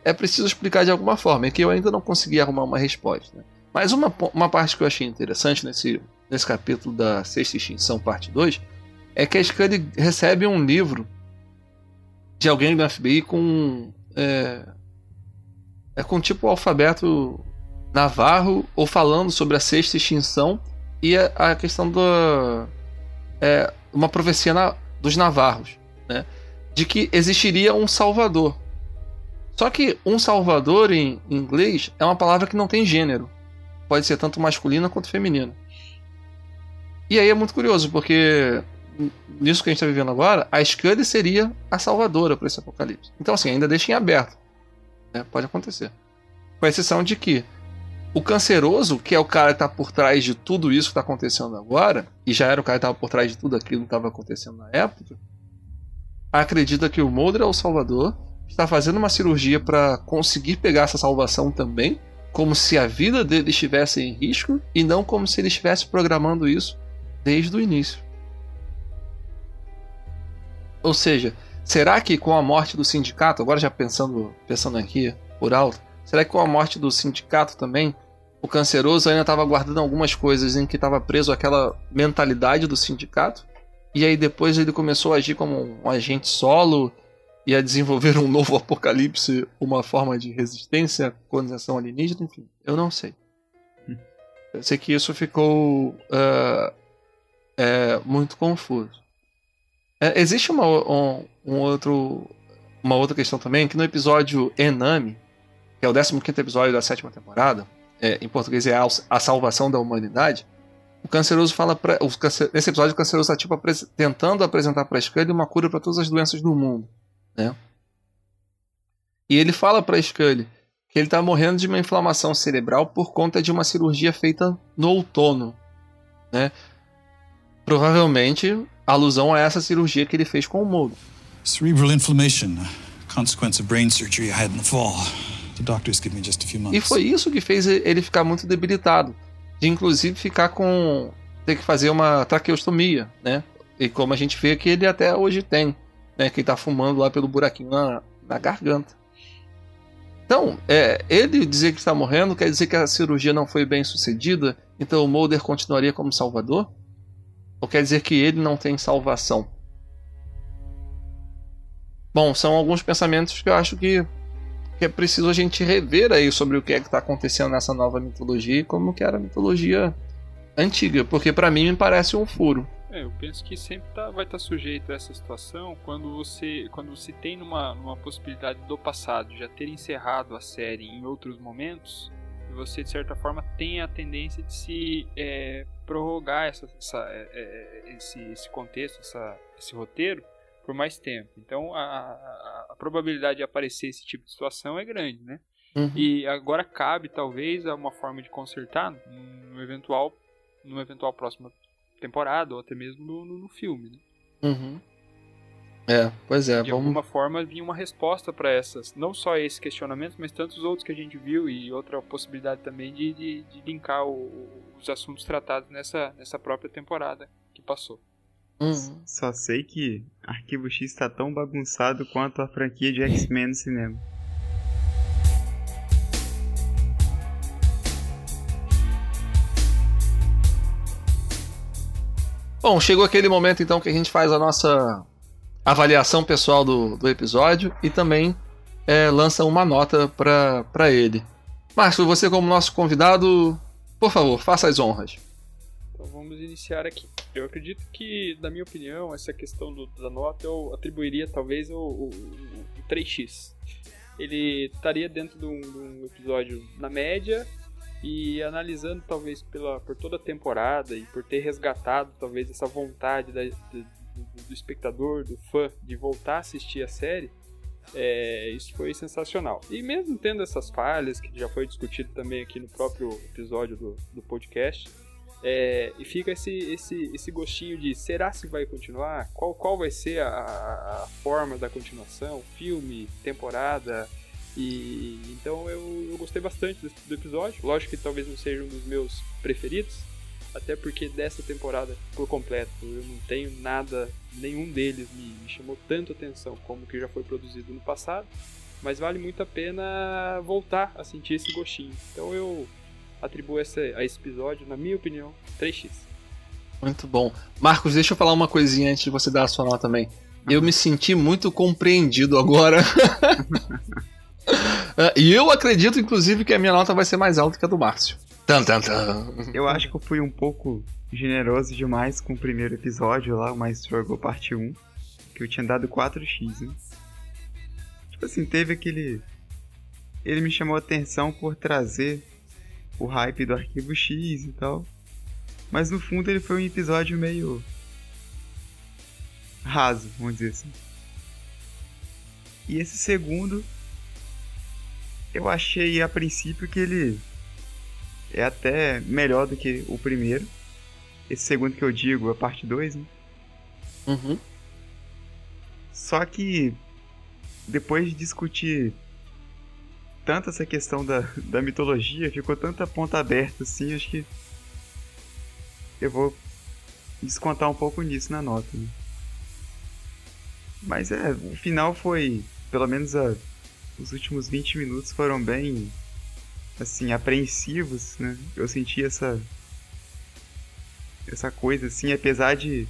é preciso explicar de alguma forma, é que eu ainda não consegui arrumar uma resposta, né? Mas uma parte que eu achei interessante nesse capítulo da Sexta Extinção Parte 2 é que a Scully recebe um livro de alguém do FBI com tipo o alfabeto Navarro, ou falando sobre a Sexta Extinção e a questão da uma profecia dos Navarros, né? De que existiria um salvador. Só que um salvador em inglês é uma palavra que não tem gênero, pode ser tanto masculina quanto feminina. E aí é muito curioso, porque nisso que a gente está vivendo agora, a Scully seria a salvadora para esse apocalipse. Então assim, ainda deixa em aberto, né? Pode acontecer. Com exceção de que o Canceroso, que é o cara que está por trás de tudo isso que está acontecendo agora, e já era o cara que estava por trás de tudo aquilo que estava acontecendo na época, acredita que o Mulder é o salvador, está fazendo uma cirurgia para conseguir pegar essa salvação também, como se a vida dele estivesse em risco, e não como se ele estivesse programando isso desde o início. Ou seja, será que com a morte do sindicato, agora já pensando aqui por alto, será que com a morte do sindicato também, o Canceroso ainda estava guardando algumas coisas em que estava preso àquela mentalidade do sindicato? E aí depois ele começou a agir como um agente solo e a desenvolver um novo apocalipse, uma forma de resistência à colonização alienígena, enfim, eu não sei. Eu sei que isso ficou muito confuso. Existe uma outra questão também, que no episódio Enami, que é o 15º episódio da 7ª temporada, em português é A Salvação da Humanidade, o Canceroso fala nesse episódio o Canceroso está tentando apresentar para a Scully uma cura para todas as doenças do mundo, né? E ele fala para a Scully que ele está morrendo de uma inflamação cerebral por conta de uma cirurgia feita no outono, né? Provavelmente alusão a essa cirurgia que ele fez com o Mulder. Cerebral inflammation, consequence of brain surgery I had in the fall. The doctors give me just a few months. E foi isso que fez ele ficar muito debilitado, de inclusive ter que fazer uma traqueostomia, né? E como a gente vê que ele até hoje tem, né? Que ele tá fumando lá pelo buraquinho na garganta. Então, ele dizer que está morrendo quer dizer que a cirurgia não foi bem sucedida, então o Mulder continuaria como salvador? Ou quer dizer que ele não tem salvação? Bom, são alguns pensamentos que eu acho que é preciso a gente rever aí sobre o que é que está acontecendo nessa nova mitologia e como que era a mitologia antiga, porque para mim me parece um furo. Eu penso que sempre vai estar sujeito a essa situação quando você tem numa possibilidade do passado já ter encerrado a série em outros momentos, você de certa forma tem a tendência de se prorrogar esse contexto, esse roteiro por mais tempo. Então a probabilidade de aparecer esse tipo de situação é grande, né? Uhum. E agora cabe talvez uma forma de consertar numa eventual próxima temporada ou até mesmo no filme, né? Uhum. Pois é. De alguma forma vinha uma resposta para essas, não só esses questionamentos, mas tantos outros que a gente viu, e outra possibilidade também de linkar os assuntos tratados nessa própria temporada que passou. Uhum. Só sei que Arquivo X está tão bagunçado quanto a franquia de X-Men no cinema. Bom, chegou aquele momento então que a gente faz a nossa avaliação pessoal do episódio e também lança uma nota para ele. Márcio, você como nosso convidado, por favor, faça as honras. Então vamos iniciar aqui. Eu acredito que, na minha opinião, essa questão da nota eu atribuiria talvez o 3x. Ele estaria dentro de um episódio na média. E analisando talvez por toda a temporada e por ter resgatado talvez essa vontade do espectador, do fã, de voltar a assistir a série, isso foi sensacional. E mesmo tendo essas falhas, que já foi discutido também aqui no próprio episódio do podcast, e fica esse gostinho de será se vai continuar? Qual vai ser a forma da continuação? Filme, temporada... E então eu gostei bastante do episódio. Lógico que talvez não seja um dos meus preferidos, até porque dessa temporada por completo eu não tenho nada, nenhum deles me chamou tanto atenção como que já foi produzido no passado, mas vale muito a pena voltar a sentir esse gostinho. Então eu atribuo a esse episódio, na minha opinião, 3x. Muito bom. Marcos, deixa eu falar uma coisinha antes de você dar a sua nota também. Eu me senti muito compreendido agora. E eu acredito, inclusive, que a minha nota vai ser mais alta que a do Márcio. Eu acho que eu fui um pouco generoso demais com o primeiro episódio lá, o My Struggle Parte 1, que eu tinha dado 4x, né? Tipo assim, teve aquele... Ele me chamou a atenção por trazer o hype do Arquivo X e tal, mas no fundo ele foi um episódio meio... raso, vamos dizer assim. E esse segundo... eu achei a princípio que ele é até melhor do que o primeiro. Esse segundo que eu digo, a parte 2, né? Uhum. Só que depois de discutir tanto essa questão da mitologia, ficou tanta ponta aberta assim, acho que eu vou descontar um pouco nisso na nota, né? Mas o final foi, pelo menos os últimos 20 minutos foram bem, assim, apreensivos, né? Eu senti essa coisa, assim, apesar de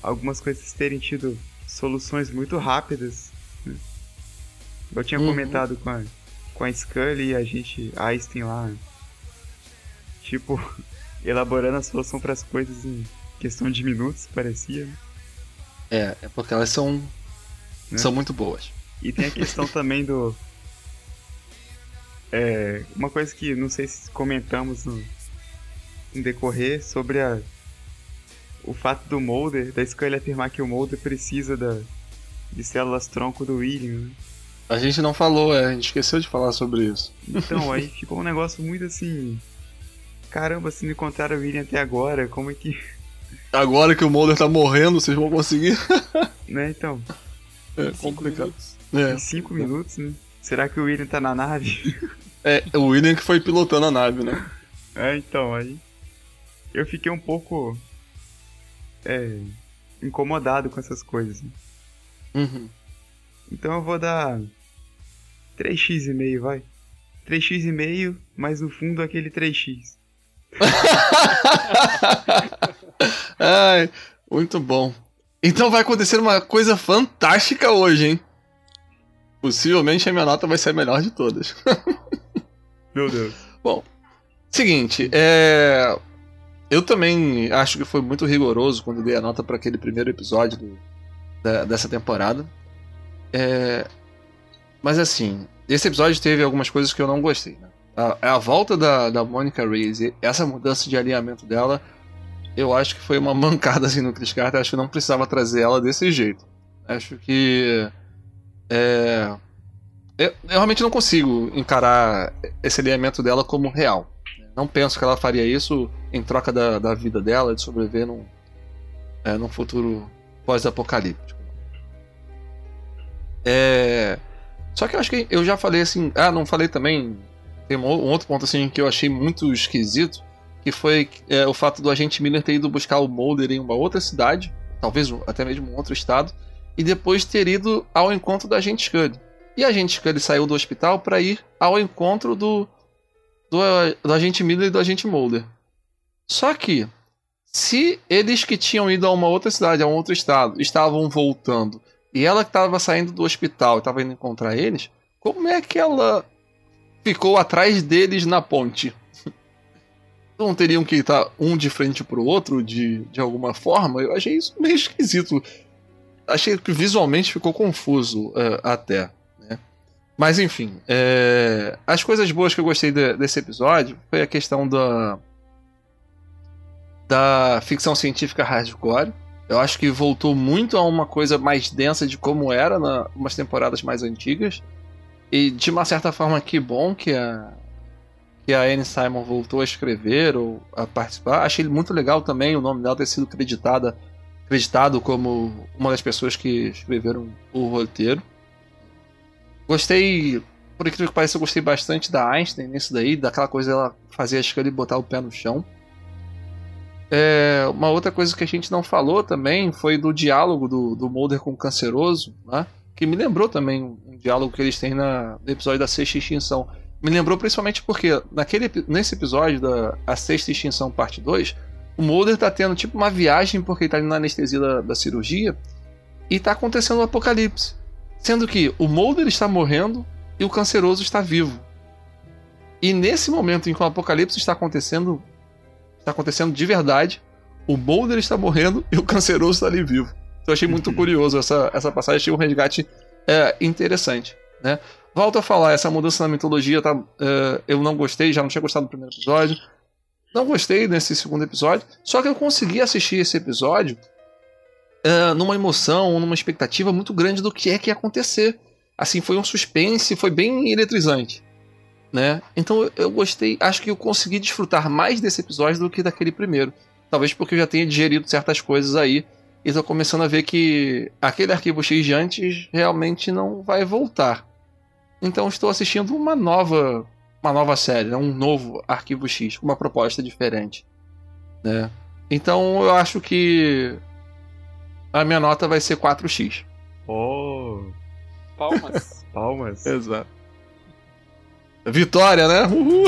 algumas coisas terem tido soluções muito rápidas, né? Eu tinha comentado com a Scully e Einstein lá, tipo, elaborando a solução para as coisas em questão de minutos, parecia. É porque elas são, né? São muito boas. E tem a questão também do... uma coisa que não sei se comentamos no decorrer, sobre o fato do Mulder, da Scully afirmar que o Mulder precisa de células-tronco do William, né? A gente não falou, a gente esqueceu de falar sobre isso. Então, aí ficou um negócio muito assim... Caramba, se não encontraram o William até agora, como é que... Agora que o Mulder tá morrendo, vocês vão conseguir? Né, então... É complicado. Em 5 minutos, né? Será que o William tá na nave? O William que foi pilotando a nave, né? Então, aí... eu fiquei um pouco... incomodado com essas coisas. Né? Uhum. Então eu vou dar... 3x e meio, vai. 3x e meio, mas no fundo aquele 3x. Ai, muito bom. Então vai acontecer uma coisa fantástica hoje, hein? Possivelmente a minha nota vai ser a melhor de todas. Meu Deus. Bom, seguinte, eu também acho que foi muito rigoroso quando dei a nota para aquele primeiro episódio dessa temporada. Mas assim, esse episódio teve algumas coisas que eu não gostei, né? A volta da Monica Reyes, essa mudança de alinhamento dela... eu acho que foi uma mancada assim no Chris Carter. Acho que não precisava trazer ela desse jeito. Acho que... eu realmente não consigo encarar esse alinhamento dela como real. Não penso que ela faria isso em troca da vida dela, de sobreviver num futuro pós-apocalíptico. Só que eu acho que eu já falei assim... Ah, não falei também... Tem um outro ponto assim que eu achei muito esquisito, que foi o fato do agente Miller ter ido buscar o Mulder em uma outra cidade, talvez até mesmo um outro estado, e depois ter ido ao encontro da agente Scully. E a agente Scully saiu do hospital para ir ao encontro do agente Miller e do agente Mulder. Só que, Se eles que tinham ido a uma outra cidade, a um outro estado, estavam voltando, e ela que estava saindo do hospital e estava indo encontrar eles, como é que ela ficou atrás deles na ponte? Não teriam que estar um de frente pro outro de alguma forma? Eu achei isso meio esquisito. Achei que visualmente ficou confuso até, né? Mas enfim, as coisas boas que eu gostei desse episódio foi a questão da ficção científica hardcore. Eu acho que voltou muito a uma coisa mais densa de como era nas umas temporadas mais antigas. E de uma certa forma, que bom que a Anne Simon voltou a escrever ou a participar. Achei muito legal também o nome dela ter sido acreditado como uma das pessoas que escreveram o roteiro. Gostei, por incrível que pareça, eu gostei bastante da Einstein nisso daí, daquela coisa dela fazer a escala e botar o pé no chão. Uma outra coisa que a gente não falou também foi do diálogo do Mulder com o Canceroso, né? Que me lembrou também um diálogo que eles têm no episódio da Sexta Extinção. Me lembrou principalmente porque nesse episódio da Sexta Extinção Parte 2, o Mulder tá tendo tipo uma viagem porque ele tá ali na anestesia da cirurgia e tá acontecendo um apocalipse. Sendo que o Mulder está morrendo e o Canceroso está vivo. E nesse momento em que o apocalipse está acontecendo de verdade, o Mulder está morrendo e o Canceroso está ali vivo. Então eu achei muito curioso essa passagem, achei um resgate interessante, né? Volto a falar, essa mudança na mitologia, tá, eu não gostei, já não tinha gostado do primeiro episódio. Não gostei nesse segundo episódio, só que eu consegui assistir esse episódio numa emoção, numa expectativa muito grande do que é que ia acontecer. Assim, foi um suspense, foi bem eletrizante, né? Então eu gostei, acho que eu consegui desfrutar mais desse episódio do que daquele primeiro. Talvez porque eu já tenha digerido certas coisas aí e tô começando a ver que aquele Arquivo X de antes realmente não vai voltar. Então estou assistindo uma nova série, né? Um novo Arquivo X, com uma proposta diferente, né? Então eu acho que a minha nota vai ser 4x. Oh! Palmas! Palmas! Exato. Vitória, né? Uhul!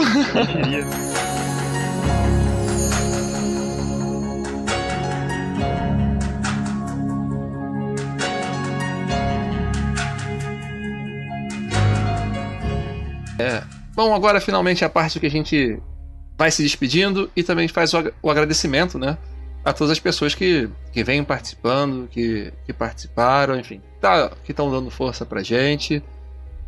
Bom, agora finalmente a parte que a gente vai se despedindo e também faz o agradecimento, né, a todas as pessoas que vêm participando, que participaram, enfim, que estão dando força pra gente.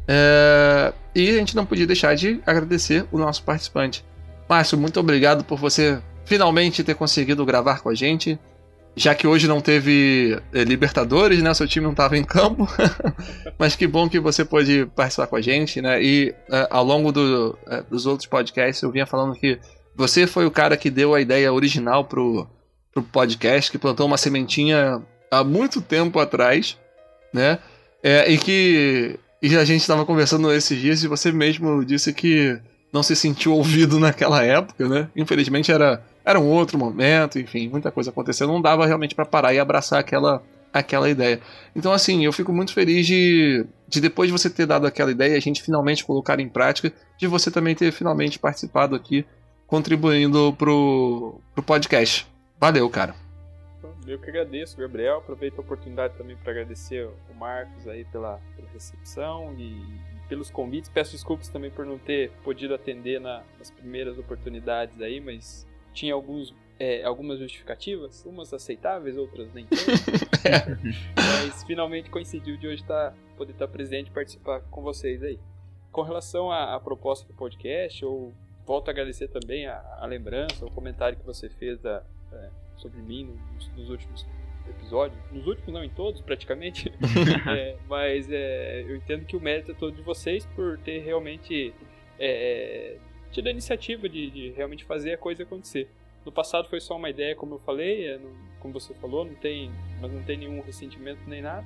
E a gente não podia deixar de agradecer o nosso participante. Márcio, muito obrigado por você finalmente ter conseguido gravar com a gente, já que hoje não teve Libertadores, né? Seu time não estava em campo. Mas que bom que você pôde participar com a gente, né? E ao longo dos outros podcasts eu vinha falando que você foi o cara que deu a ideia original pro podcast, que plantou uma sementinha há muito tempo atrás, né? E a gente estava conversando esses dias e você mesmo disse que não se sentiu ouvido naquela época, né? Infelizmente era um outro momento, enfim, muita coisa aconteceu. Não dava realmente para parar e abraçar aquela ideia. Então, assim, eu fico muito feliz de depois de você ter dado aquela ideia, a gente finalmente colocar em prática, de você também ter finalmente participado aqui, contribuindo pro podcast. Valeu, cara. Eu que agradeço, Gabriel. Aproveito a oportunidade também para agradecer o Marcos aí pela recepção e pelos convites. Peço desculpas também por não ter podido atender nas primeiras oportunidades aí, mas tinha algumas justificativas, umas aceitáveis, outras nem tanto. Mas finalmente coincidiu de hoje poder estar presente e participar com vocês aí. Com relação à proposta do podcast, eu volto a agradecer também a lembrança, o comentário que você fez sobre mim nos últimos episódios, nos últimos não, em todos praticamente. Mas eu entendo que o mérito é todo de vocês por ter realmente tido a iniciativa de realmente fazer a coisa acontecer. No passado foi só uma ideia, como eu falei, como você falou, não tem nenhum ressentimento nem nada.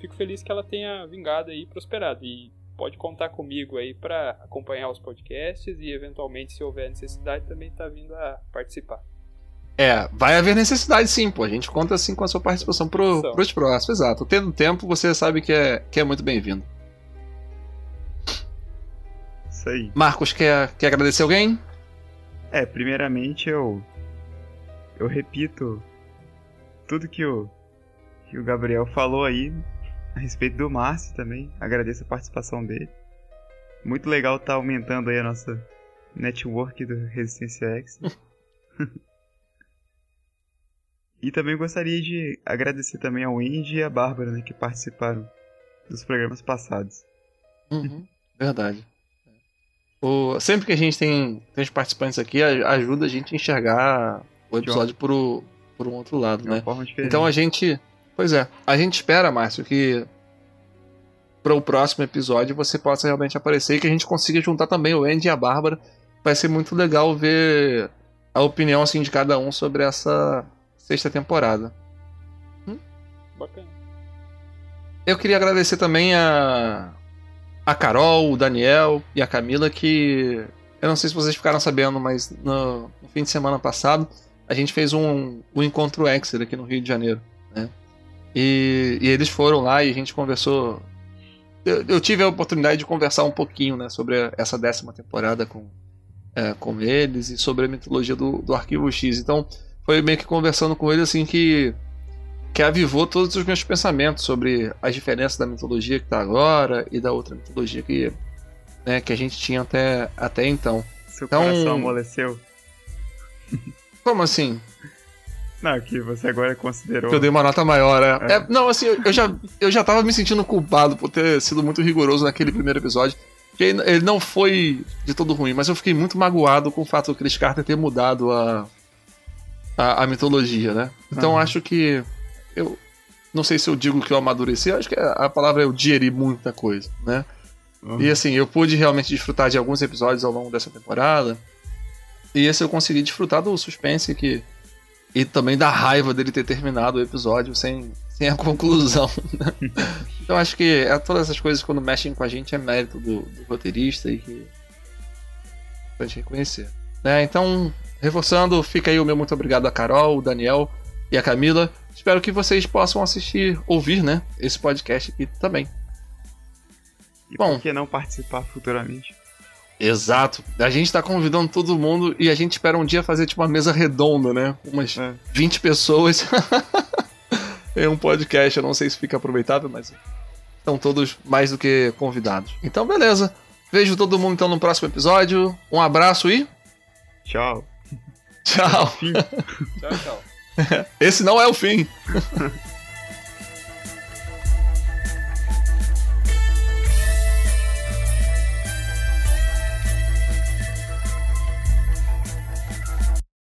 Fico feliz que ela tenha vingado e prosperado, e pode contar comigo aí para acompanhar os podcasts e eventualmente, se houver necessidade, também tá vindo a participar. Vai haver necessidade sim, pô. A gente conta sim com a sua participação pros próximos. Exato. Tendo tempo, você sabe que é muito bem-vindo. Isso aí. Marcos, quer agradecer alguém? Primeiramente eu eu repito tudo que o Gabriel falou aí a respeito do Márcio também. Agradeço a participação dele. Muito legal estar aumentando aí a nossa network do Resistência X. E também gostaria de agradecer também ao Indy e à Bárbara, né, que participaram dos programas passados. Uhum, verdade. Sempre que a gente tem os participantes aqui, ajuda a gente a enxergar o episódio por um outro lado, né? Então a gente... Pois é, a gente espera, Márcio, que para o próximo episódio você possa realmente aparecer e que a gente consiga juntar também o Andy e a Bárbara. Vai ser muito legal ver a opinião assim, de cada um sobre essa sexta temporada. Bacana. Eu queria agradecer também a Carol, o Daniel e a Camila, que eu não sei se vocês ficaram sabendo, mas no fim de semana passado a gente fez um encontro Exer aqui no Rio de Janeiro, né? E eles foram lá e a gente conversou. Eu tive a oportunidade de conversar um pouquinho, né, sobre essa 10ª temporada com eles e sobre a mitologia do Arquivo X. Então foi meio que conversando com eles assim que avivou todos os meus pensamentos sobre as diferenças da mitologia que está agora e da outra mitologia que a gente tinha até então. Seu coração amoleceu? Como assim? Não, que você agora considerou... Eu dei uma nota maior, é. Não, assim, eu já tava me sentindo culpado por ter sido muito rigoroso naquele primeiro episódio, que ele não foi de todo ruim, mas eu fiquei muito magoado com o fato do Chris Carter ter mudado a mitologia, né? Então acho que... Eu não sei se eu digo que eu amadureci, acho que a palavra é eu digeri muita coisa, né? E assim, eu pude realmente desfrutar de alguns episódios ao longo dessa temporada, e esse eu consegui desfrutar do suspense que... E também da raiva dele ter terminado o episódio sem a conclusão, né? Então acho que todas essas coisas quando mexem com a gente é mérito do roteirista e que é importante reconhecer, né? Então, reforçando, fica aí o meu muito obrigado a Carol, o Daniel e a Camila. Espero que vocês possam ouvir, né, esse podcast aqui também. E bom, por que não participar futuramente? Exato, a gente tá convidando todo mundo e a gente espera um dia fazer tipo uma mesa redonda, né? Umas 20 pessoas. É um podcast, eu não sei se fica aproveitável, mas estão todos mais do que convidados. Então, beleza. Vejo todo mundo então no próximo episódio. Um abraço e... Tchau. Tchau. Tchau, tchau. Esse não é o fim.